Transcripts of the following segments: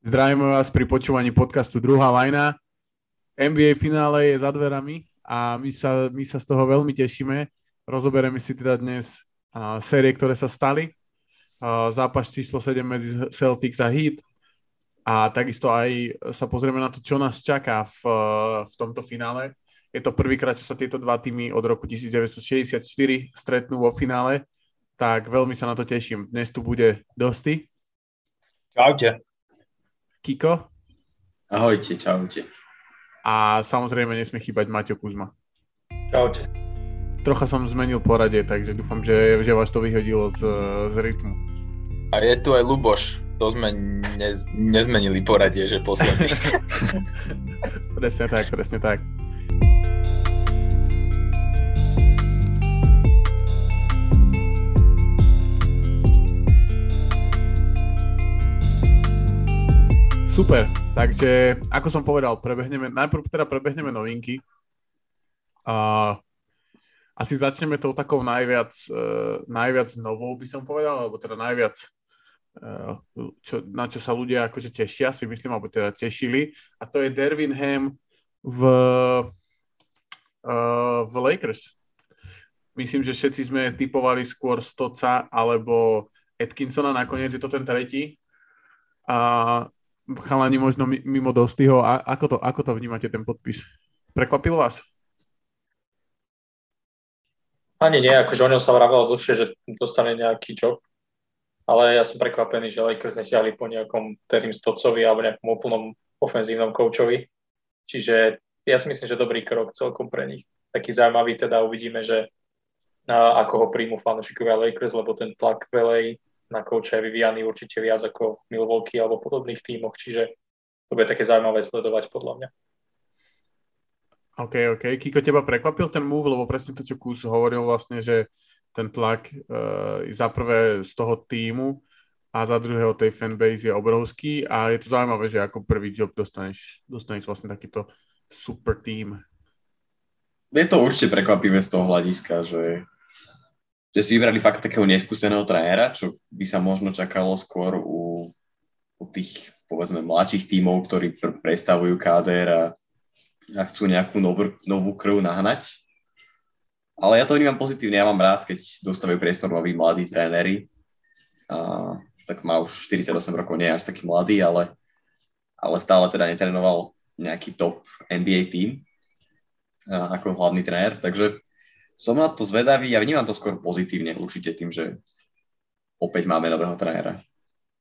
Zdravíme vás pri počúvaní podcastu Druhá lajna. NBA finále je za dverami a my sa z toho veľmi tešíme. Rozoberieme si teda dnes série, ktoré sa stali. Zápas číslo 7 medzi Celtics a Heat. A takisto aj sa pozrieme na to, čo nás čaká v tomto finále. Je to prvýkrát, čo sa tieto dva týmy od roku 1964 stretnú vo finále. Tak veľmi sa na to teším. Dnes tu bude Dosti. Čaute. Kiko. Ahojte, čaute. A samozrejme nesmie chýbať Maťo Kuzma. Čaute. Trocha som zmenil poradie, takže dúfam, že vás to vyhodilo z rytmu. A je tu aj Luboš. To sme nezmenili poradie, že posledný. Presne tak, presne tak. Super, takže ako som povedal, prebehneme novinky. Asi začneme tou takou najviac novou, by som povedal, alebo teda najviac, na čo sa ľudia akože tešia, si myslím, alebo teda tešili. A to je Darvin Ham v Lakers. Myslím, že všetci sme tipovali skôr Stoca alebo Atkinsona, nakoniec je to ten tretí. Chalani možno mimo Dostiho. Ako to vnímate, ten podpis? Prekvapil vás? Ani nie, akože o ňom sa vravelo dlhšie, že dostane nejaký job. Ale ja som prekvapený, že Lakers nesiahli po nejakom Terrym Stotsovi alebo nejakom úplnom ofenzívnom koučovi. Čiže ja si myslím, že dobrý krok celkom pre nich. Taký zaujímavý, teda uvidíme, že ako ho príjmu fanúšikovia Lakers, lebo ten tlak veľa na kouča je vyvíjaný určite viac ako v Milwaukee alebo podobných tímoch, čiže to bude také zaujímavé sledovať podľa mňa. OK. Kiko, teba prekvapil ten move, lebo presne to, čo Kus hovoril vlastne, že ten tlak za prvé z toho tímu a za druhého tej fanbase je obrovský a je to zaujímavé, že ako prvý job dostaneš vlastne takýto super tím. Je to určite prekvapivé z toho hľadiska, že si vybrali fakt takého nevkuseného trénera, čo by sa možno čakalo skôr u tých, povedzme, mladších tímov, ktorí predstavujú káder a chcú nejakú novú krv nahnať. Ale ja to vnímam pozitívne, ja mám rád, keď dostávajú priestor noví mladí tréneri. Tak má už 48 rokov, nie až taký mladý, ale stále teda netrénoval nejaký top NBA tím ako hlavný tréner, takže som na to zvedavý, ja vnímam to skôr pozitívne určite tým, že opäť máme nového trénera.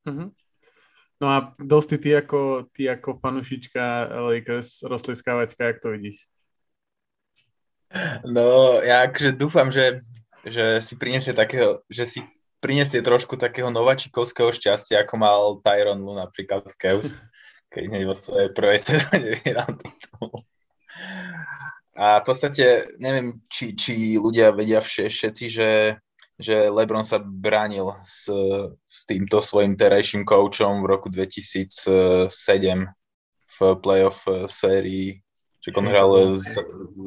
Uh-huh. No a Dosti, ty ako fanušička Lakers, rozleskávačka, jak to vidíš? No, ja akože dúfam, že si prinesie trošku takého nováčikovského šťastia, ako mal Tyronn Lue napríklad v Cavs, keď hneď vo svojej prvej sezóne vyhral titul. A v podstate neviem, či ľudia vedia všetci, že LeBron sa bránil s týmto svojím terajším koučom v roku 2007 v playoff sérii, čo on hral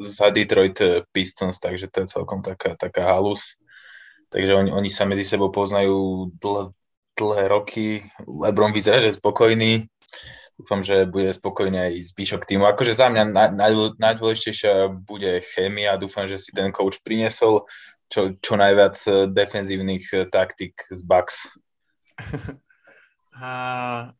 za Detroit Pistons, takže to je celkom taká halus. Takže oni sa medzi sebou poznajú dlhé roky. LeBron vyzerá, že je spokojný. Dúfam, že bude spokojný aj zvyšok týmu. Akože za mňa najdôležitejšia bude chémia. Dúfam, že si ten coach priniesol čo najviac defenzívnych taktík z Bucks.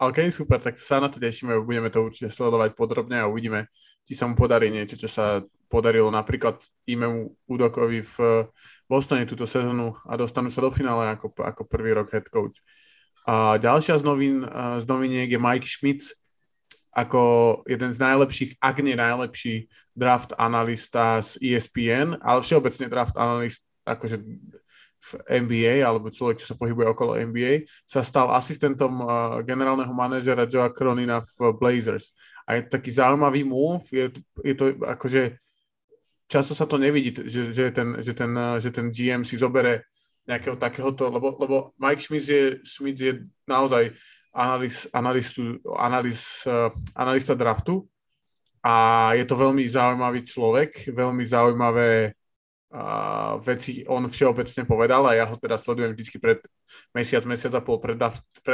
OK, super, tak sa na to tešíme. Budeme to určite sledovať podrobne a uvidíme, či sa mu podarí niečo, čo sa podarilo napríklad Imemu Udokovi v Bostone túto sezónu a dostanú sa do finále ako prvý rok head coach. A ďalšia z noviniek je Mike Schmitz, ako jeden z najlepších, ak nie najlepší draft analista z ESPN, ale všeobecne draft analist akože v NBA, alebo človek, čo sa pohybuje okolo NBA, sa stal asistentom generálneho manažera Joea Cronina v Blazers. A je to taký zaujímavý move, je to akože často sa to nevidí, že ten GM si zobere nejakého takéhoto, lebo Mike Schmitz je naozaj analista draftu a je to veľmi zaujímavý človek, veľmi zaujímavé veci on všeobecne povedal a ja ho teda sledujem vždy pred mesiac a pol pred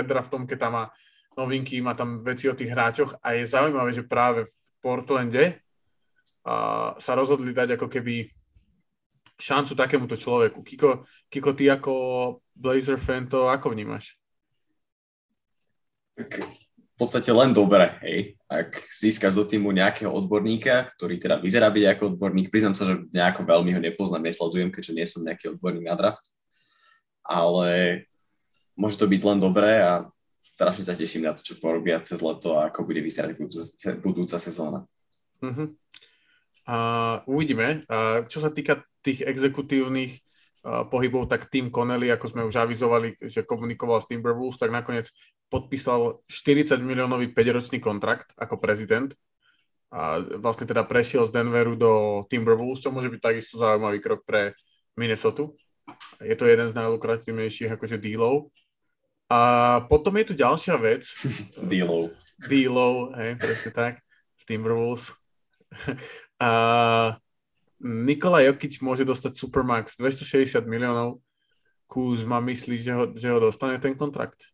draftom, keď tam má novinky, má tam veci o tých hráčoch a je zaujímavé, že práve v Portlande sa rozhodli dať ako keby šancu takémuto človeku. Kiko, ty ako Blazer fan to ako vnímaš? Tak v podstate len dobre, hej. Ak získaš do týmu nejakého odborníka, ktorý teda vyzerá byť ako odborník, priznám sa, že nejako veľmi ho nepoznám, nesledujem, keďže nie som nejaký odborník na draft, ale môže to byť len dobré a strašne sa teším na to, čo porobia cez leto a ako bude vyzerať budúca sezóna. Uh-huh. Uvidíme. Čo sa týka tých exekutívnych pohybov, tak Tim Connelly, ako sme už avizovali, že komunikoval s Timberwolves, tak nakoniec podpísal 40 miliónový 5-ročný kontrakt ako prezident. A vlastne teda prešiel z Denveru do Timberwolves, čo môže byť takisto zaujímavý krok pre Minnesotu. Je to jeden z najlukratívnejších akože dealov. A potom je tu ďalšia vec. Dealov, hej, presne tak. Timberwolves. A Nikola Jokić môže dostať Supermax 260 miliónov. Kuzma myslí, že ho dostane ten kontrakt?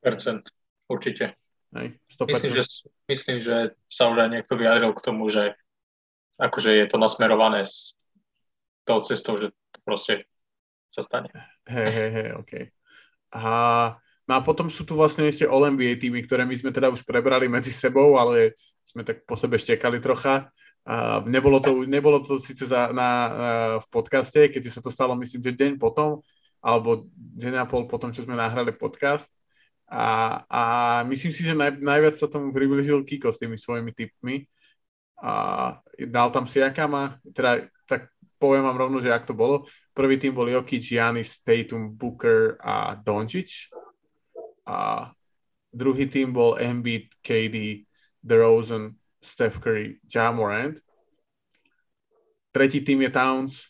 Percent, určite. Hej, 100%. Myslím, že sa už aj niekto vyjadril k tomu, že akože je to nasmerované s tou cestou, že to proste sa stane. Hej, okej. Okay. No a potom sú tu vlastne ešte All-NBA týmy, ktoré my sme teda už prebrali medzi sebou, ale sme tak po sebe štekali trocha. Nebolo to síce v podcaste, keď sa to stalo, myslím, že deň potom, alebo deň a pol potom, čo sme nahrali podcast. A myslím si, že najviac sa tomu priblížil Kiko s tými svojimi tipmi. A dal tam Siakama, teda tak poviem vám rovno, že ak to bolo. Prvý tým bol Jokić, Giannis, Tatum, Booker a Dončič. A druhý tým bol Embiid, KD, DeRozan, Steph Curry, John Morant. Tretí tým je Towns,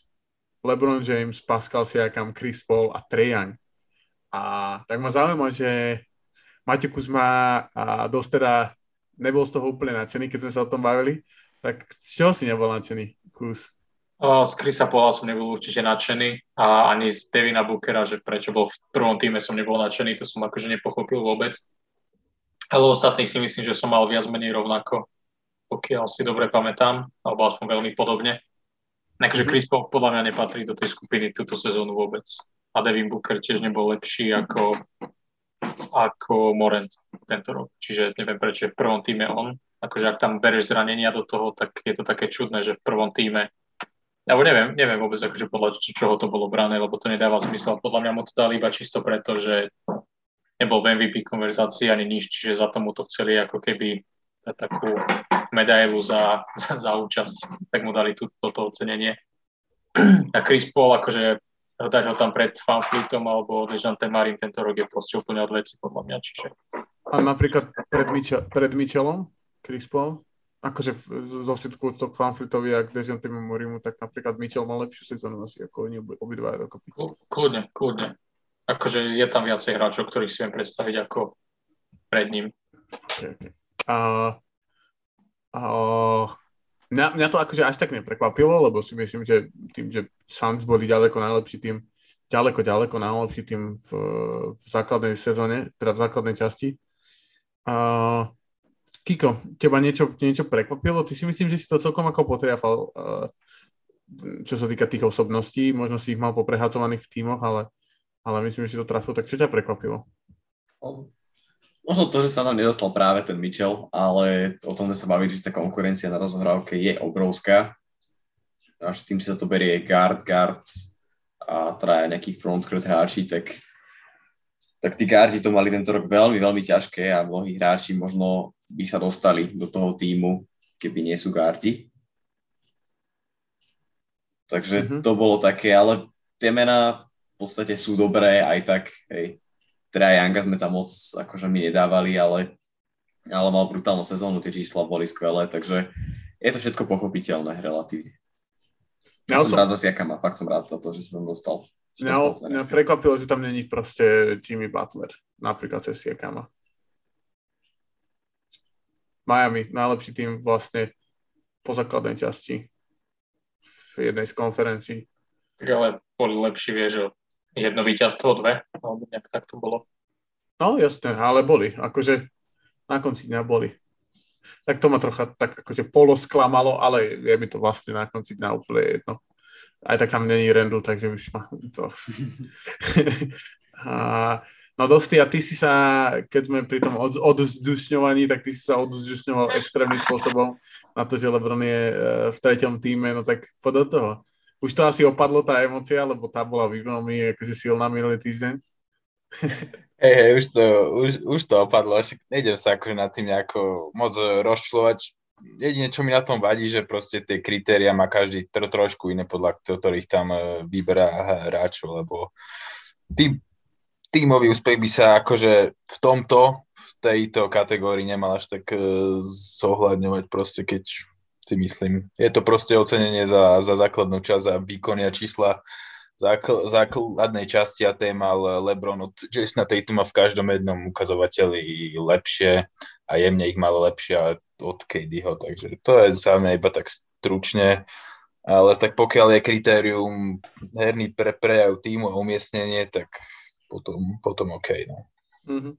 LeBron James, Pascal Siakam, Chris Paul a Trae Young. A tak ma zaujíma, že Maťo Kuzma dosť teda nebol z toho úplne nadšený, keď sme sa o tom bavili. Tak z čoho si nebol nadšený, Kuz? Z Chrisa Paula som nebol určite nadšený a ani z Devina Bookera, že prečo bol v prvom týme, som nebol nadšený, to som akože nepochopil vôbec. Ale ostatných si myslím, že som mal viac menej rovnako, pokiaľ si dobre pamätám, alebo aspoň veľmi podobne. Takže Chris Paul podľa mňa nepatrí do tej skupiny túto sezónu vôbec. A Devin Booker tiež nebol lepší ako Morant tento rok. Čiže neviem, prečo je v prvom týme on. Akože ak tam bereš zranenia do toho, tak je to také čudné, že v prvom týme. Ja neviem vôbec, akože podľa čoho to bolo brané, lebo to nedáva zmysel. Podľa mňa mu to dali iba čisto preto, že nebol v MVP konverzácii ani nič, čiže za tomu to chceli ako keby takú medailu za účasť, tak mu dali toto ocenenie. A Chris Paul, akože dať ho tam pred Fanfleetom alebo Dejounte Murraym tento rok je proste úplne od veci podľa mňa. Čiže. A napríklad pred Mitchellom Chris Paul? Akože zo všetkú to Fanfleetovi a Dejounte Murraymu, tak napríklad Mitchell mal lepšiu sezónu asi ako oni obidva dokopy. Kľudne. Akože je tam viacej hráčov, ktorých si viem predstaviť ako pred ním. Okay. Mňa to akože až tak neprekvapilo, lebo si myslím, že tým, že Suns boli ďaleko najlepší tým v základnej sezóne, teda v základnej časti. Kiko, teba niečo prekvapilo? Ty si myslím, že si to celkom ako potriafal, čo sa týka tých osobností. Možno si ich mal poprehacovaných v tímoch, ale myslím, že si to trafil. Tak čo ťa prekvapilo? Možno to, že sa tam nedostal práve ten Mitchell, ale o tom sa baviť, že tá konkurencia na rozohrávke je obrovská. Až tým si sa to berie guard a traja nejaký frontcourt hráči, tak tí guardi to mali tento rok veľmi, veľmi ťažké a mnohí hráči možno by sa dostali do toho tímu, keby nie sú guardi. Takže to bolo také, ale tie mená v podstate sú dobré aj tak, hej. Trae Younga sme tam moc akože mi nedávali, ale mal brutálnu sezónu, tie čísla boli skvelé, takže je to všetko pochopiteľné relatívne. Som rád za Siakama, fakt som rád za to, že sa tam dostal. Mňa prekvapilo, že tam není proste Jimmy Butler, napríklad cez Siakama. Miami, najlepší tým vlastne po základnej časti v jednej z konferencií. Ale boli lepší, vieš, jedno víťazstvo, dve, alebo nejak tak to bolo. No jasne, ale boli. Akože na konci dňa boli. Tak to ma trocha tak akože polosklamalo, ale je mi to vlastne na konci dňa úplne jedno. Aj tak tam není Randall, takže už ma to... No Dosti, a ty si sa, keď sme pri tom odzdušňovaní, tak ty si sa odzdušňoval extrémnym spôsobom na to, že LeBron je v treťom týme, no tak podľa toho. Už to asi opadlo tá emócia, lebo tá bola výborná, akože silná minulý týždeň. Hej, už to opadlo, však nejdem sa akože nad tým nejako moc rozčľovať. Jedine, čo mi na tom vadí, že proste tie kritériá má každý trošku iné, podľa ktorých tam vyberá hráčov, lebo tímový úspech by sa akože v tejto kategórii nemal až tak zohľadňovať proste, keď si myslím. Je to proste ocenenie za základnú časť, za výkony a čísla základnej časti a tém mal LeBron od Jasona Tatuma v každom jednom ukazovateli lepšie a jemne ich mal lepšie od KDho, takže to je za mňa iba tak stručne, ale tak pokiaľ je kritérium herný prejav týmu a umiestnenie, tak potom OK. No. Mm-hmm.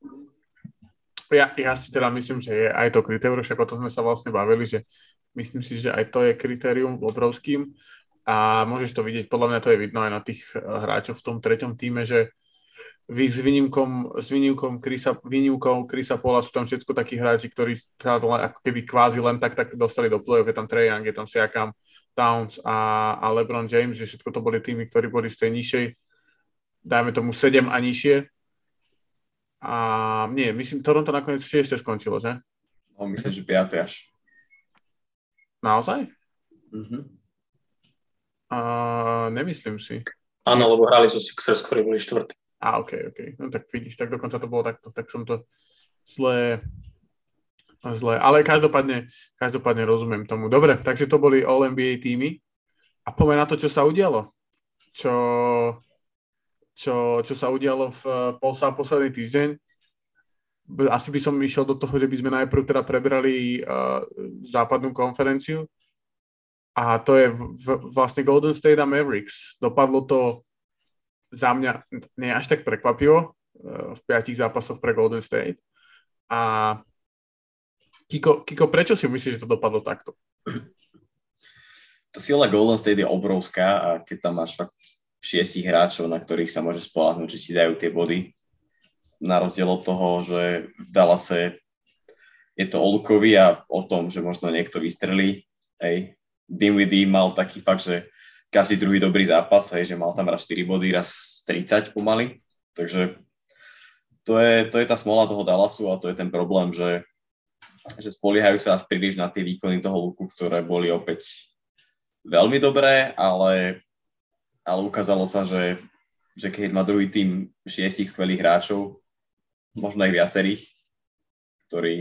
Ja si teda myslím, že je aj to kritérium, však o to sme sa vlastne bavili, že myslím si, že aj to je kritérium obrovským. A môžeš to vidieť, podľa mňa to je vidno aj na tých hráčoch v tom treťom týme, že vy s výnimkou Chrisa Paula sú tam všetko takí hráči, ktorí sa ako keby kvázi len tak dostali do play-off. Je tam Trae Young, je tam Siakam, Towns a LeBron James, že všetko to boli týmy, ktorí boli z tej nižšej, dajme tomu 7 a nižšie. A nie, myslím, Toronto nakoniec 6 ešte skončilo, že? No, myslím, že 5 až. Naozaj? Mhm. Nemyslím si. Áno, lebo hrali so Sixers, ktorí boli štvrtí. OK. No tak vidíš, tak dokonca to bolo takto, tak som to zlé. Ale každopádne rozumiem tomu. Dobre, takže to boli All-NBA týmy. A poďme na to, čo sa udialo. Čo sa udialo v posledný týždeň. Asi by som išiel do toho, že by sme najprv teda prebrali západnú konferenciu. A to je vlastne Golden State a Mavericks. Dopadlo to za mňa nie až tak prekvapivo v 5 zápasoch pre Golden State. A Kiko, prečo si myslíš, že to dopadlo takto? Tá sila Golden State je obrovská a keď tam máš fakt 6 hráčov, na ktorých sa môže spoľahnúť, že si dajú tie body. Na rozdiel od toho, že v Dallase je to o Lukovi a o tom, že možno niekto vystrelí, hej. Dinwiddie mal taký fakt, že každý druhý dobrý zápas, hej, že mal tam raz 4 body, raz 30 pomaly. Takže to je tá smola toho Dallasu a to je ten problém, že spoliehajú sa až príliš na tie výkony toho Luku, ktoré boli opäť veľmi dobré, ale ukázalo sa, že keď má druhý tým 6 skvelých hráčov, možno aj viacerých, ktorí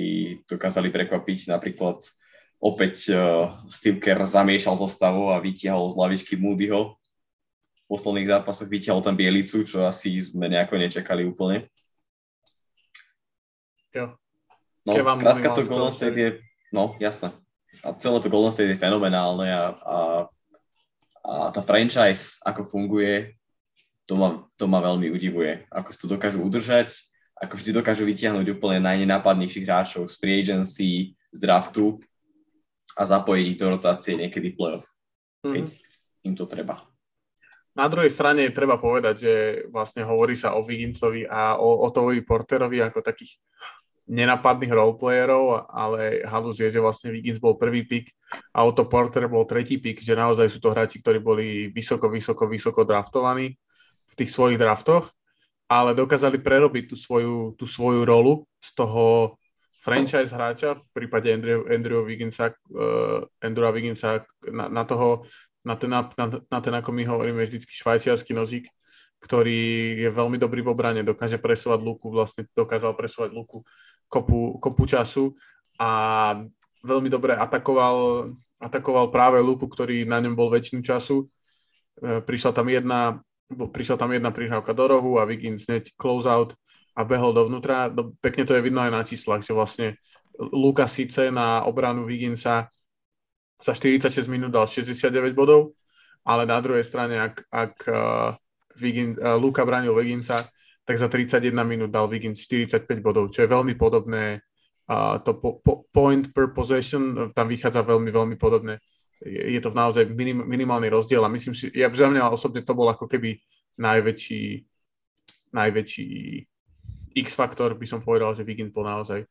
dokázali prekvapiť napríklad opäť Steve Kerr zamiešal zostavu a vytiahol z lavičky Moodyho. V posledných zápasoch vytiahol tam Bielicu, čo asi sme nejako nečakali úplne. Jo. No, skrátka to Golden State je... No, jasné. A celé to Golden State je fenomenálne a tá franchise, ako funguje, to ma veľmi udivuje. Ako si to dokážu udržať, ako vždy dokážu vytiahnuť úplne najnenápadnejších hráčov z free agency, z draftu, a zapojiť ich do rotácie niekedy playoff, keď im to treba. Na druhej strane treba povedať, že vlastne hovorí sa o Wigginsovi a o Tovi Porterovi ako takých nenapadných roleplayerov, ale halus je, že vlastne Wiggins bol prvý pick a Otto Porter bol tretí pick, že naozaj sú to hráči, ktorí boli vysoko draftovaní v tých svojich draftoch, ale dokázali prerobiť tú svoju rolu z toho franchise hráča, v prípade Andrewa Wigginsa na ten, ako my hovoríme, vždycky švajčiarsky nožík, ktorý je veľmi dobrý v obrane, dokáže presúvať Luku, vlastne dokázal presúvať Luku kopu času a veľmi dobre atakoval práve Luku, ktorý na ňom bol väčšinu času. Prišla tam jedna prihrávka do rohu a Wiggins hneď closeout a behol dovnútra. Pekne to je vidno aj na číslach, že vlastne Luka síce na obranu Wigginsa za 46 minút dal 69 bodov, ale na druhej strane, ak Luka bránil Wigginsa, tak za 31 minút dal Wiggins 45 bodov, čo je veľmi podobné a to point per possession tam vychádza veľmi, veľmi podobne. Je to naozaj minimálny rozdiel a myslím si, ja za mňa osobne to bol ako keby najväčší X-faktor, by som povedal, že Wiggins bol naozaj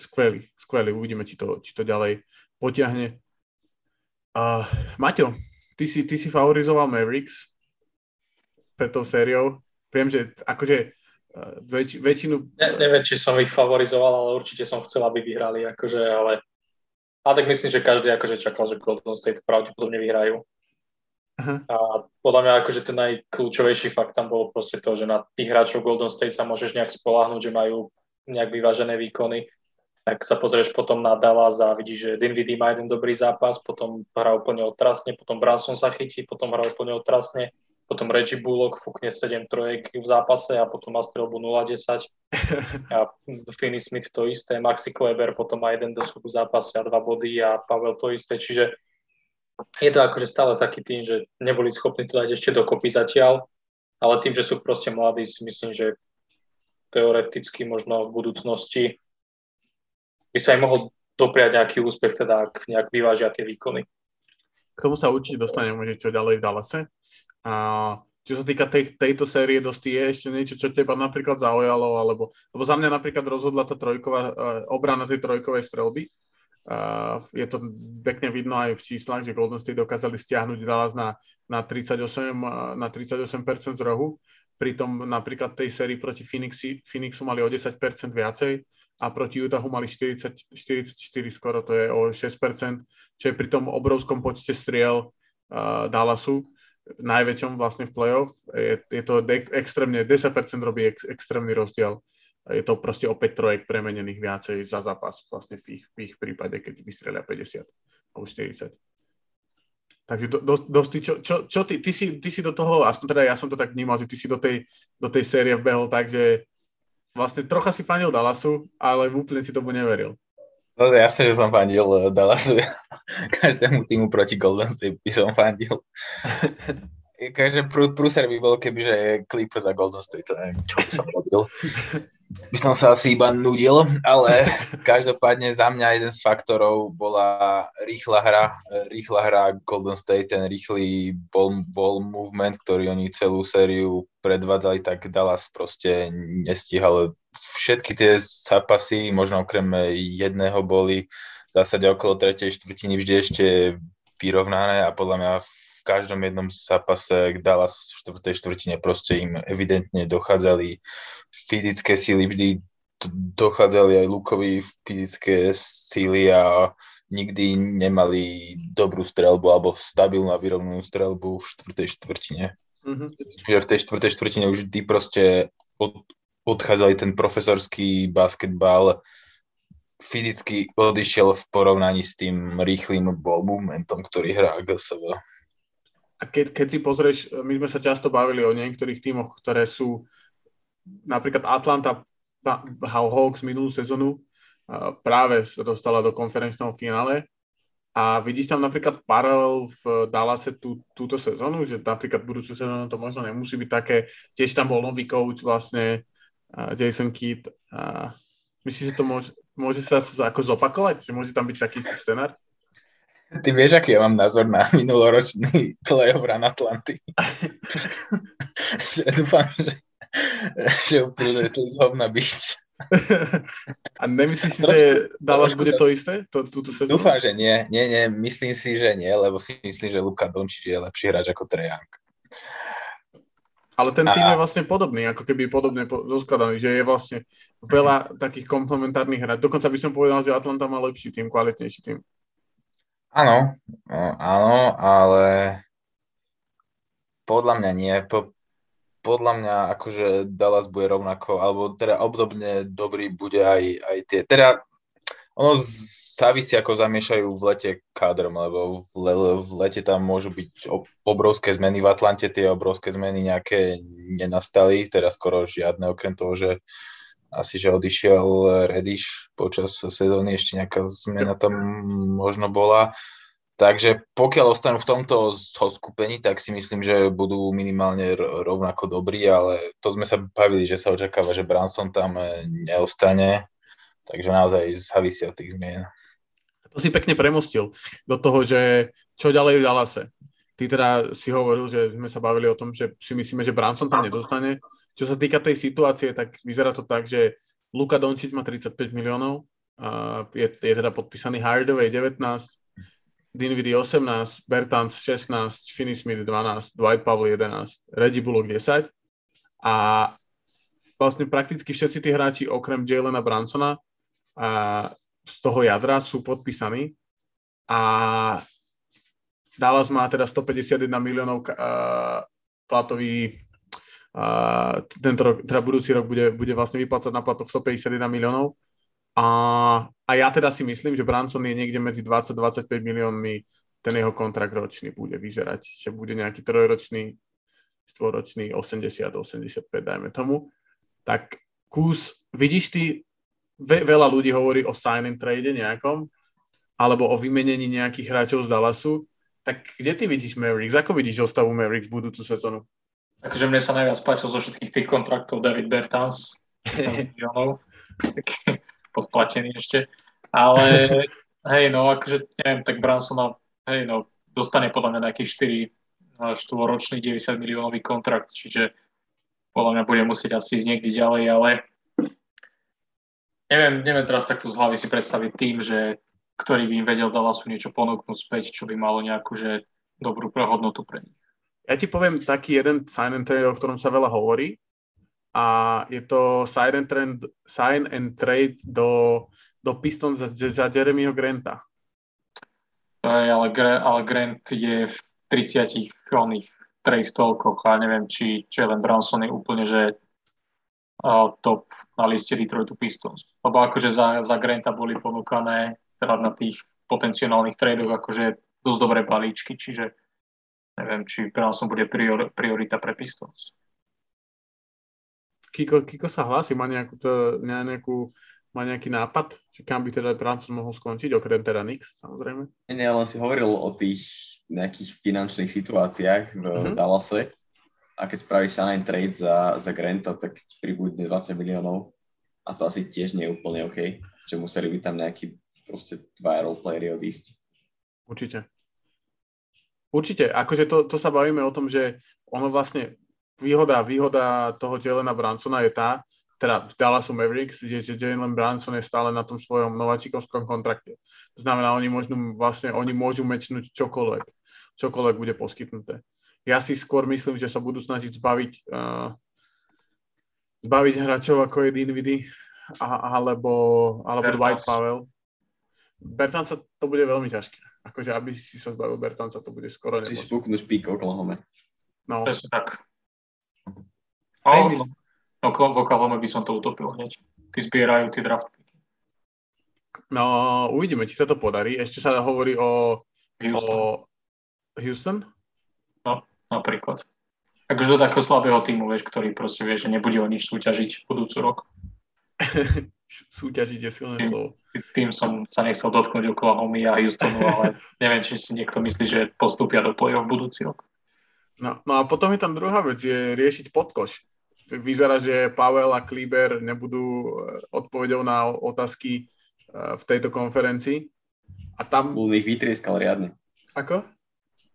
skvelý. Uvidíme, či to ďalej potiahne. Maťo, ty si favorizoval Mavericks pred tou sériou. Viem, že akože väčšinu... Neviem, či som ich favorizoval, ale určite som chcel, aby vyhrali, akože, ale... A tak myslím, že každý akože čakal, že Golden State pravdepodobne vyhrajú. Aha. A podľa mňa akože ten najkľúčovejší fakt tam bolo proste to, že na tých hráčov Golden State sa môžeš nejak spoľahnúť, že majú nejak vyvážené výkony. Tak sa pozrieš potom na Dallas a vidíš, že Dinwiddie má jeden dobrý zápas, potom hrá úplne otrasne, potom Brunson sa chytí, potom hrá úplne otrasne, potom Reggie Bullock fúkne 7 trojek v zápase a potom má strelbu 0-10. A Finney Smith to isté, Maxi Kleber potom má jeden doskok v zápase a 2 body a Powell to isté, čiže je to akože stále taký tým, že neboli schopní to dať ešte dokopy zatiaľ, ale tým, že sú proste mladí, si myslím, že teoreticky možno v budúcnosti by sa im mohol dopriať nejaký úspech, teda ak nejak vyvážia tie výkony. K tomu sa určite dostaneme, že čo ďalej v Dallase. A čo sa týka tejto série, dosť je ešte niečo, čo teba napríklad zaujalo, alebo lebo za mňa napríklad rozhodla tá trojková, obrana tej trojkovej strelby. Je to pekne vidno aj v číslach, že Golden State dokázali stiahnuť Dallas na 38% z rohu. Pritom napríklad tej sérii proti Phoenixu mali o 10% viacej a proti Utahu mali 44 skoro, to je o 6%, čo je pri tom obrovskom počte striel Dallasu. Najväčšom vlastne v playoff, je to extrémne, 10% robí extrémny rozdiel. Je to proste o 5 trojek premenených viacej za zápas vlastne v ich prípade, keď vystrelia 50 alebo 40. Takže dosti, čo ty si do toho, aspoň teda ja som to tak vnímal, že ty si do tej série vbehol, takže vlastne trocha si fanil Dallasu, ale úplne si tomu neveril. No jasne, že som fandil Dallasu. Každému týmu proti Golden State by som fandil. Každý prúser by bol, kebyže Clippers za Golden State, to neviem, čo by som robil. By som sa asi iba nudil, ale každopádne za mňa jeden z faktorov bola rýchla hra Golden State, ten rýchly ball movement, ktorý oni celú sériu predvádzali, tak Dallas proste nestíhal. Všetky tie zápasy, možno okrem jedného, boli v zásade okolo tretej štvrtiny vždy ešte vyrovnané a podľa mňa v každom jednom zápase Dallas v štvrtej štvrtine proste im evidentne dochádzali fyzické síly, vždy dochádzali aj Lukovi fyzické síly a nikdy nemali dobrú strelbu alebo stabilnú a vyrovnanú strelbu v štvrtej štvrtine. Mm-hmm. V tej štvrtej štvrtine už vždy proste odchádzali, ten profesorský basketbal fyzicky odišiel v porovnaní s tým rýchlým ball movementom, ktorý hrá GSV. A keď si pozrieš, my sme sa často bavili o niektorých tímoch, ktoré sú napríklad Atlanta Hawks minulú sezonu práve sa dostala do konferenčného finále a vidíš tam napríklad paralel v Dallase túto sezonu, že napríklad budúcu sezonu to možno nemusí byť také, tiež tam bol nový coach vlastne Jason Kidd. Myslíš, že to môže sa ako zopakovať? Že môže tam byť taký scenár? Ty vieš, aký ja mám názor na minuloročný playoff Run Atlanty? Dúfam, že úplne to zhovna byť. A nemyslíš si, že Dallas bude to isté? Dúfam, že nie. Nie. Myslím si, že nie, lebo si myslím, že Luka Dončič je lepší hráč ako Trae Young. Ale ten tým je vlastne podobný, ako keby podobne rozkladaný, že je vlastne veľa takých komplementárnych hráč. Dokonca by som povedal, že Atlanta má lepší tým, kvalitnejší tým. Áno, ale podľa mňa nie. Podľa mňa akože Dallas bude rovnako, alebo teda obdobne dobrý bude aj tie. Teda ono závisí, ako zamiešajú v lete kádrom, lebo v lete tam môžu byť obrovské zmeny. V Atlante tie obrovské zmeny nejaké nenastali, teraz skoro žiadne, okrem toho, že asi, že odišiel Reddish počas sezóny, ešte nejaká zmena tam možno bola. Takže pokiaľ ostanú v tomto zoskupení, tak si myslím, že budú minimálne rovnako dobrí, ale to sme sa bavili, že sa očakáva, že Brunson tam neostane. Takže naozaj závisí od tých zmien. To si pekne premostil do toho, že čo ďalej v Dallase. Ty teda si hovoril, že sme sa bavili o tom, že si myslíme, že Brunson tam nedostane. Čo sa týka tej situácie, tak vyzerá to tak, že Luka Dončič má 35 miliónov, je teda podpísaný Hardaway 19, Dinwiddie 18, Bertāns 16, Finney Smith 12, Dwight Powell 11, Reggie Bullock 10 a vlastne prakticky všetci tí hráči okrem Jalena Brunsona a z toho jadra sú podpísaní a Dallas má teda 151 miliónov platový teda budúci rok bude vlastne vyplácať na platoch 151 miliónov a ja teda si myslím, že Brunson je niekde medzi 20-25 miliónmi, ten jeho kontrakt ročný bude vyzerať, že bude nejaký trojročný, štvoročný 80-85, dajme tomu. Tak kus, vidíš ty, veľa ľudí hovorí o sign and trade nejakom, alebo o vymenení nejakých hráčov z Dallasu, tak kde ty vidíš Mavericks? Ako vidíš zostavu Mavericks budúcu sezónu? Takže mne sa najviac páčil zo všetkých tých kontraktov David Bertāns, 10 miliónov, podplatený ešte, ale hej, no, akože, neviem, tak Brunsona, hej, no, dostane podľa mňa nejaký 4-ročný 90 miliónový kontrakt, čiže podľa mňa bude musieť asi ísť niekde ďalej, ale neviem teraz takto z hlavy si predstaviť tým, že ktorý by im vedel Dallasu niečo ponúknuť späť, čo by malo nejakú, že dobrú hodnotu pre nich. Ja ti poviem taký jeden sign and trade, o ktorom sa veľa hovorí a je to sign and trade do Pistons za Jeremyho Granta. Ale Grant je v 30 oných trade talkoch a neviem, či Jalen Brunson je úplne, že top na liste Detroitu Pistons. Lebo akože za Granta boli ponúkané teda na tých potenciálnych tradoch akože dosť dobré balíčky, čiže neviem, či Brunson bude priorita pre Pistons. Kiko sa hlási, má nejaký nápad, či kam by teda Brunson mohol skončiť, okrem teda Knicks, samozrejme? Nie, len si hovoril o tých nejakých finančných situáciách v Dallase a keď spravíš sign and trade za Granta, tak ti pribudne 20 miliónov a to asi tiež nie je úplne OK, že museli by tam nejakí proste 2 roleplayeri odísť. Určite, akože to sa bavíme o tom, že ono vlastne výhoda toho Jalena Brunsona je tá, teda v Dallasu Mavericks, že Jalen Brunson je stále na tom svojom nováčikovskom kontrakte. To znamená, oni môžu mečnúť čokoľvek bude poskytnuté. Ja si skôr myslím, že sa budú snažiť zbaviť hráčov ako je Dinwiddie alebo Dwight Powell. Bertánca to bude veľmi ťažké. Akože, aby si sa zbavil Bertánca, to bude skoro nemožné. Musíš spúknuť pík Oklahome. No. Presne tak. No, v Oklahome by som to utopil hneď. Ty zbierajú tie drafty. No, uvidíme, či sa to podarí. Ešte sa hovorí o Houston? No, napríklad. Takže do takého slabého týmu, vieš, ktorý proste vie, že nebude o nič súťažiť budúci rok. Súťažiť je silné slovo. Tým som sa nechcel dotknúť Oklahomy a Houstonu, ale neviem, či si niekto myslí, že postúpia do play-off budúci rok. No a potom je tam druhá vec, je riešiť podkoš. Vyzerá, že Powell a Kleber nebudú odpovedou na otázky v tejto konferencii. A tam... Lúny ich vytrieskal riadne. Ako?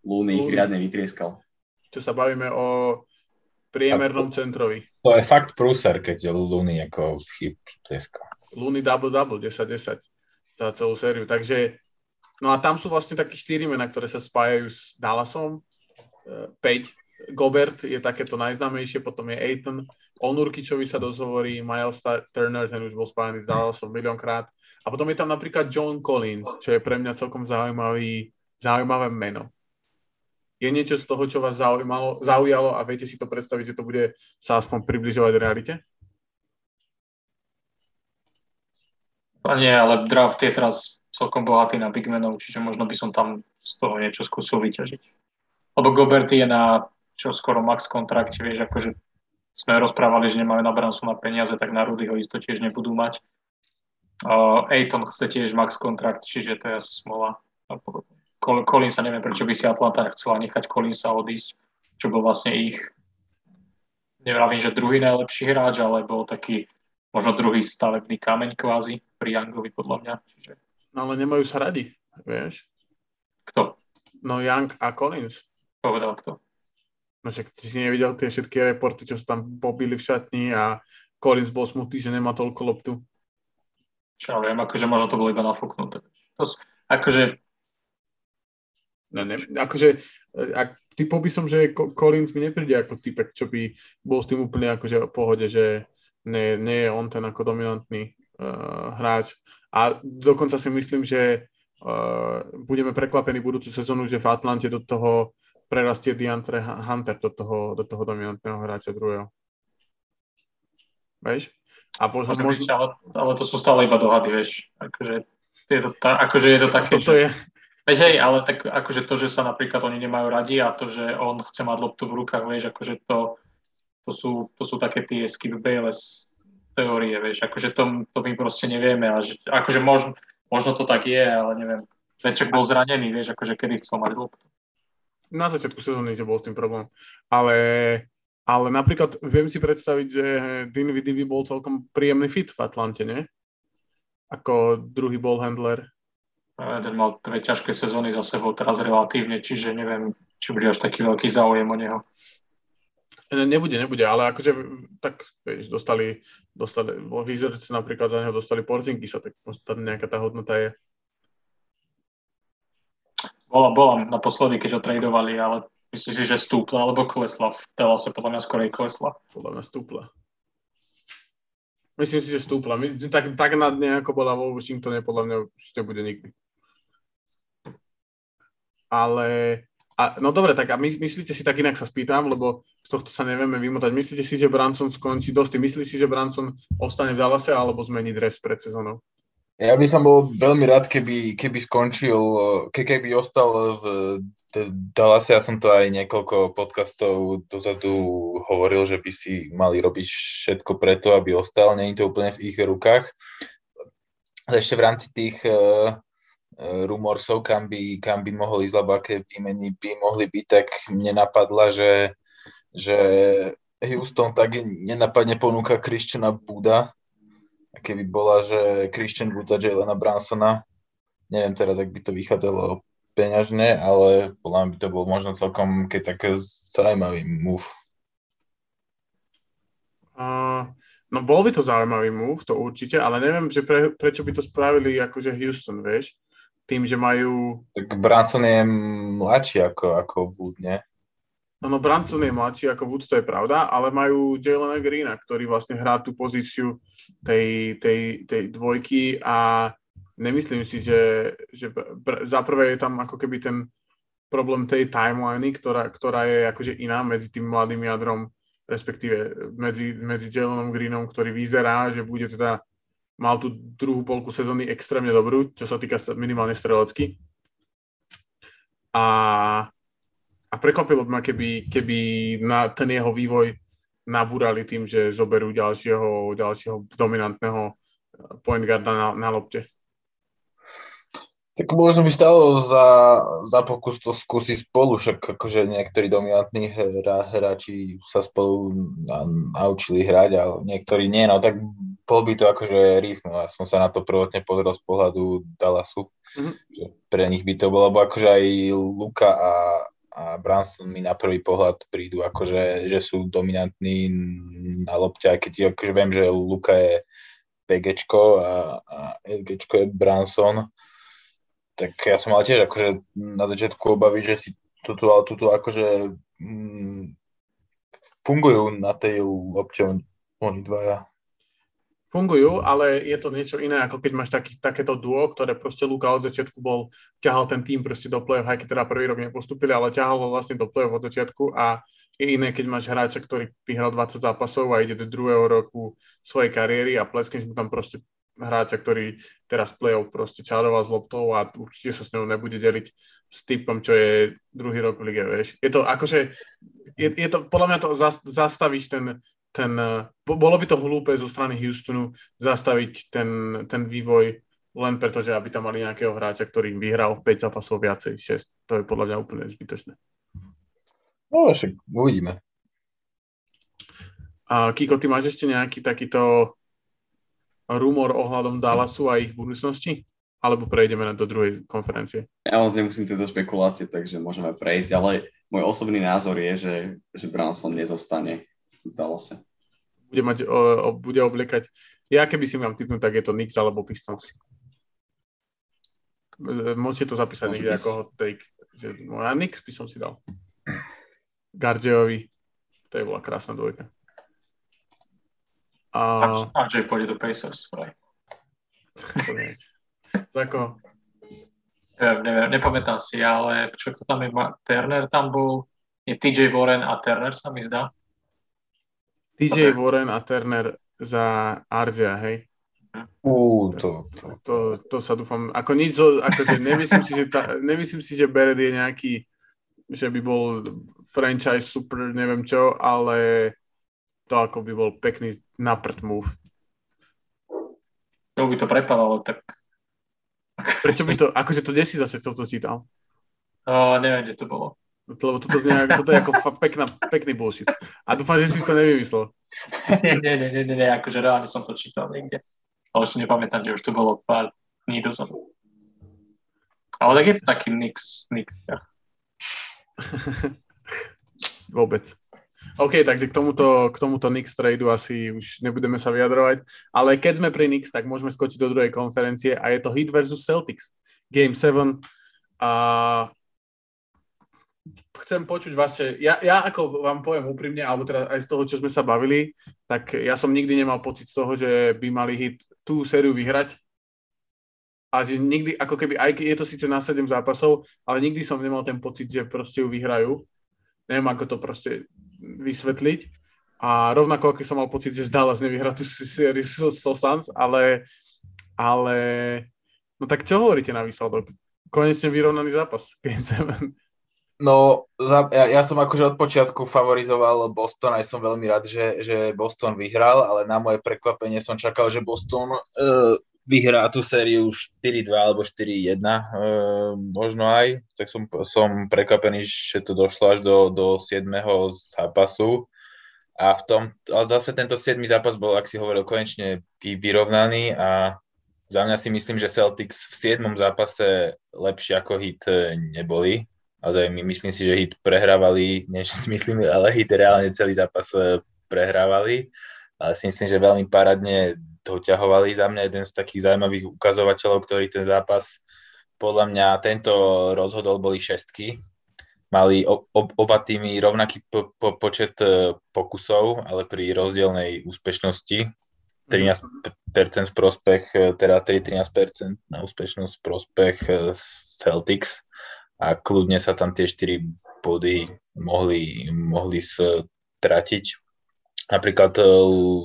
Lúny ich riadne vytrieskal. Čo sa bavíme o priemernom centrovi. To je fakt prúser, keď je Lúny ako vytrieskal. Lúny double-double, 10-10 za celú sériu. Takže, no a tam sú vlastne také 4 mená, ktoré sa spájajú s Dallasom. 5. Gobert je takéto najznámejšie, potom je Ayton, o Nurkičovi sa dozhovorí, Miles Turner, ten už bol spájený s Dallasom miliónkrát. A potom je tam napríklad John Collins, čo je pre mňa celkom zaujímavé meno. Je niečo z toho, čo vás zaujalo a viete si to predstaviť, že to bude sa aspoň približovať realite? Nie, ale draft je teraz celkom bohatý na big menov, čiže možno by som tam z toho niečo skúsil vyťažiť. Lebo Gobert je na čo skoro max kontrakt, vieš, akože sme rozprávali, že nemáme na Brunsona peniaze, tak na Rudyho isto tiež nebudú mať. Ayton chce tiež max kontrakt, čiže to je asi smola. Collinsa, neviem, prečo by si Atlanta chcela nechať Collinsa odísť, čo bol vlastne ich, nevravím, že druhý najlepší hráč, ale bol taký možno druhý stavebný kameň kvázi pri Youngovi podľa mňa. Čiže... No ale nemajú sa rady, vieš? Kto? No Young a Collins. Povedal kto? No však ty si nevidel tie všetky reporty, čo sa tam pobili v šatni a Collins bol smutný, že nemá toľko loptu. Čo ja viem, akože možno to bolo iba nafúknuté. To sú, akože... No ne, akože, ak, typol by som, že Collins mi nepríde ako typek, čo by bol s tým úplne akože v pohode, že nie je on ten ako dominantný hráč. A dokonca si myslím, že budeme prekvapení budúcu sezónu, že v Atlante do toho prerastie DeAndre Hunter do toho dominantného hráča druhého. Vieš? A možno... ale to sú stále iba dohady, vieš. Akože je to, také, to je... Veď hej, ale tak akože to, že sa napríklad oni nemajú radi a to, že on chce mať loptu v rukách, vieš, akože to sú také tie Skip Bayless teórie, vieš, akože to my proste nevieme, ale že, akože možno to tak je, ale neviem. Veček bol zranený, vieš, akože kedy chcel mať loptu. Na začiatku sezóny bol s tým problém, ale napríklad viem si predstaviť, že Dinwiddie bol celkom príjemný fit v Atlante, nie? Ako druhý ball handler. Ten mal dve ťažké sezóny za sebou teraz relatívne, čiže neviem, či bude až taký veľký záujem o neho. Nebude, ale akože tak, vieš, dostali Wizards napríklad za neho dostali Porzingisa, tak nejaká tá hodnota je. Bola naposledy, keď ho tradovali, ale myslím si, že stúpla alebo klesla. Vtela sa podľa mňa skorej klesla. Podľa mňa stúpla. Myslím si, že stúpla. Tak na dne, ako bola vo Washingtone, podľa mňa už nebude nikdy. Ale, no dobre, tak a myslíte si, tak inak sa spýtam, lebo z tohto sa nevieme vymotať. Myslíte si, že Brunson skončí dosť? Myslíte si, že Brunson ostane v Dallase alebo zmení dres pred sezónou? Ja by som bol veľmi rád, keby skončil, keby ostal v Dallase. Ja som to aj niekoľko podcastov dozadu hovoril, že by si mali robiť všetko preto, aby ostal. Nie je to úplne v ich rukách. Ešte v rámci tých rumorsov, kam by mohol ísť, lebo aké výmeny by mohli byť, tak mne napadla, že Houston tak nenapadne ponúka Christiana Wooda. Keby bola, že Christian Wood za Jalena Brunsona, neviem teraz, ak by to vychádzalo peňažne, ale podľa mňa by to bol možno celkom také zaujímavý move. No bol by to zaujímavý move, to určite, ale neviem, že prečo by to spravili akože Houston, vieš? Tým, že majú... Tak Brunson je mladší ako Wood, nie? No Brunson je mladší ako Wood, to je pravda, ale majú Jalena Greena, ktorý vlastne hrá tú pozíciu tej dvojky a nemyslím si, že za prvé je tam ako keby ten problém tej timeliny, ktorá je akože iná medzi tým mladým jadrom, respektíve medzi Jalenom Greenom, ktorý vyzerá, že bude teda, mal tú druhú polku sezóny extrémne dobrú, čo sa týka minimálne strelecky. A prekvapilo by ma, keby na ten jeho vývoj nabúrali tým, že zoberú ďalšieho dominantného point guarda na lopte. Tak možno by stalo za pokus to skúsiť spolu, však akože niektorí dominantní hráči sa spolu naučili hrať, ale niektorí nie, no tak bol by to akože risk, no ja som sa na to prvotne pozeral z pohľadu Dallasu, že pre nich by to bolo, lebo akože aj Luka a Brunson mi na prvý pohľad prídu akože, že sú dominantní na lopte, aj keď akože viem, že Luka je PGčko a LGčko je Brunson. Tak ja som mal tiež akože na začiatku obavy, že si tuto akože fungujú na tej lopte oni dvaja. Fungujú, ale je to niečo iné, ako keď máš takéto duo, ktoré proste Luka od začiatku ťahal ten tým proste do play-off, aj keď teda prvý rok nepostúpili, ale ťahal ho vlastne do play-off od začiatku a je iné, keď máš hráča, ktorý vyhral 20 zápasov a ide do druhého roku svojej kariéry a pleskneš mu tam proste hráča, ktorý teraz play-off proste čaroval s loptou a určite sa s ňou nebude deliť s typom, čo je druhý rok v lige, vieš. Je to akože, je to, podľa mňa to zastaviť ten bolo by to hlúpe zo strany Houstonu zastaviť ten vývoj len preto, že aby tam mali nejakého hráča, ktorý vyhral 5 zápasov viacej, 6. To je podľa mňa úplne zbytočné. No, však uvidíme. Kiko, ty máš ešte nejaký takýto rumor ohľadom Dallasu a ich budúcnosti? Alebo prejdeme do druhej konferencie? Ja vás nemusím tieto špekulácie, takže môžeme prejsť, ale môj osobný názor je, že Brunson nezostane v Dallase. Bude obliekať. Ja keby si mám tipnúť, tak je to Knicks alebo Pistons. Môžete to zapísať niekde ako hot take. A Knicks by som si dal. Gardiovi. To je bola krásna dvojka. RJ pôjde do Pacers. Tako. Neviem, nepamätám si, ale čo to tam je? Turner tam bol, je TJ Warren a Turner sa mi zdá. TJ Warren a Turner za RJ, hej? To sa dúfam, ako nič, akože nemyslím si, že Barrett je nejaký, že by bol franchise super, neviem čo, ale to ako by bol pekný naprt move. To by to prepadalo, tak... Prečo by to, akože to desí zase, toto čítal? Neviem, kde to bolo. Lebo toto znie, toto je ako pekný bullshit. A dúfam, že si to nevymyslel. Nie, akože reálne som to čítal niekde. Ale si nepamätám, že už to bolo pár dní dozadu. Ale tak je to taký nix. Vôbec. OK, takže k tomuto Knicks tradu asi už nebudeme sa vyjadrovať, ale keď sme pri Knicks, tak môžeme skočiť do druhej konferencie a je to Heat versus Celtics, Game 7. A chcem počuť vaše, ja ako vám poviem úprimne, alebo teda aj z toho, čo sme sa bavili, tak ja som nikdy nemal pocit z toho, že by mali Heat tú sériu vyhrať. A že nikdy, ako keby, aj je to síce na 7 zápasov, ale nikdy som nemal ten pocit, že proste ju vyhrajú. Neviem, ako to proste vysvetliť. A rovnako, aký som mal pocit, že zdala z nevyhrať tú sériu so Suns, ale... No tak čo hovoríte na výsledok? Konečne vyrovnaný zápas. Game 7. No, ja som akože od počiatku favorizoval Boston a som veľmi rád, že Boston vyhral, ale na moje prekvapenie som čakal, že Boston... vyhrá tú sériu 4-2 alebo 4-1, možno aj, tak som prekvapený, že to došlo až do 7. zápasu. A ale zase tento 7. zápas bol, ak si hovoril, konečne vyrovnaný a za mňa si myslím, že Celtics v 7. zápase lepšie ako Heat neboli. Ale myslím si, že Heat prehrávali, ale Heat reálne celý zápas prehrávali. Ale si myslím, že veľmi parádne doťahovali. Za mňa jeden z takých zaujímavých ukazovateľov, ktorý ten zápas podľa mňa tento rozhodol, boli šestky. Mali oba týmy rovnaký počet pokusov, ale pri rozdielnej úspešnosti. 13% v prospech, teda 13% na úspešnosť v prospech Celtics a kľudne sa tam tie 4 body mohli stratiť. Napríklad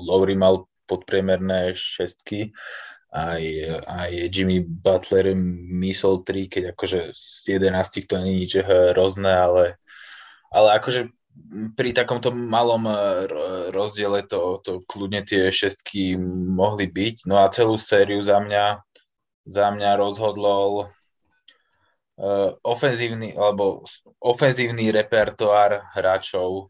Lowry mal podpriemerné šestky, aj Jimmy Butler mísol 3, keď akože z 11 to nie je nič hrozné, ale akože pri takomto malom rozdiele to kľudne tie šestky mohli byť. No a celú sériu za mňa rozhodol ofenzívny repertoár hráčov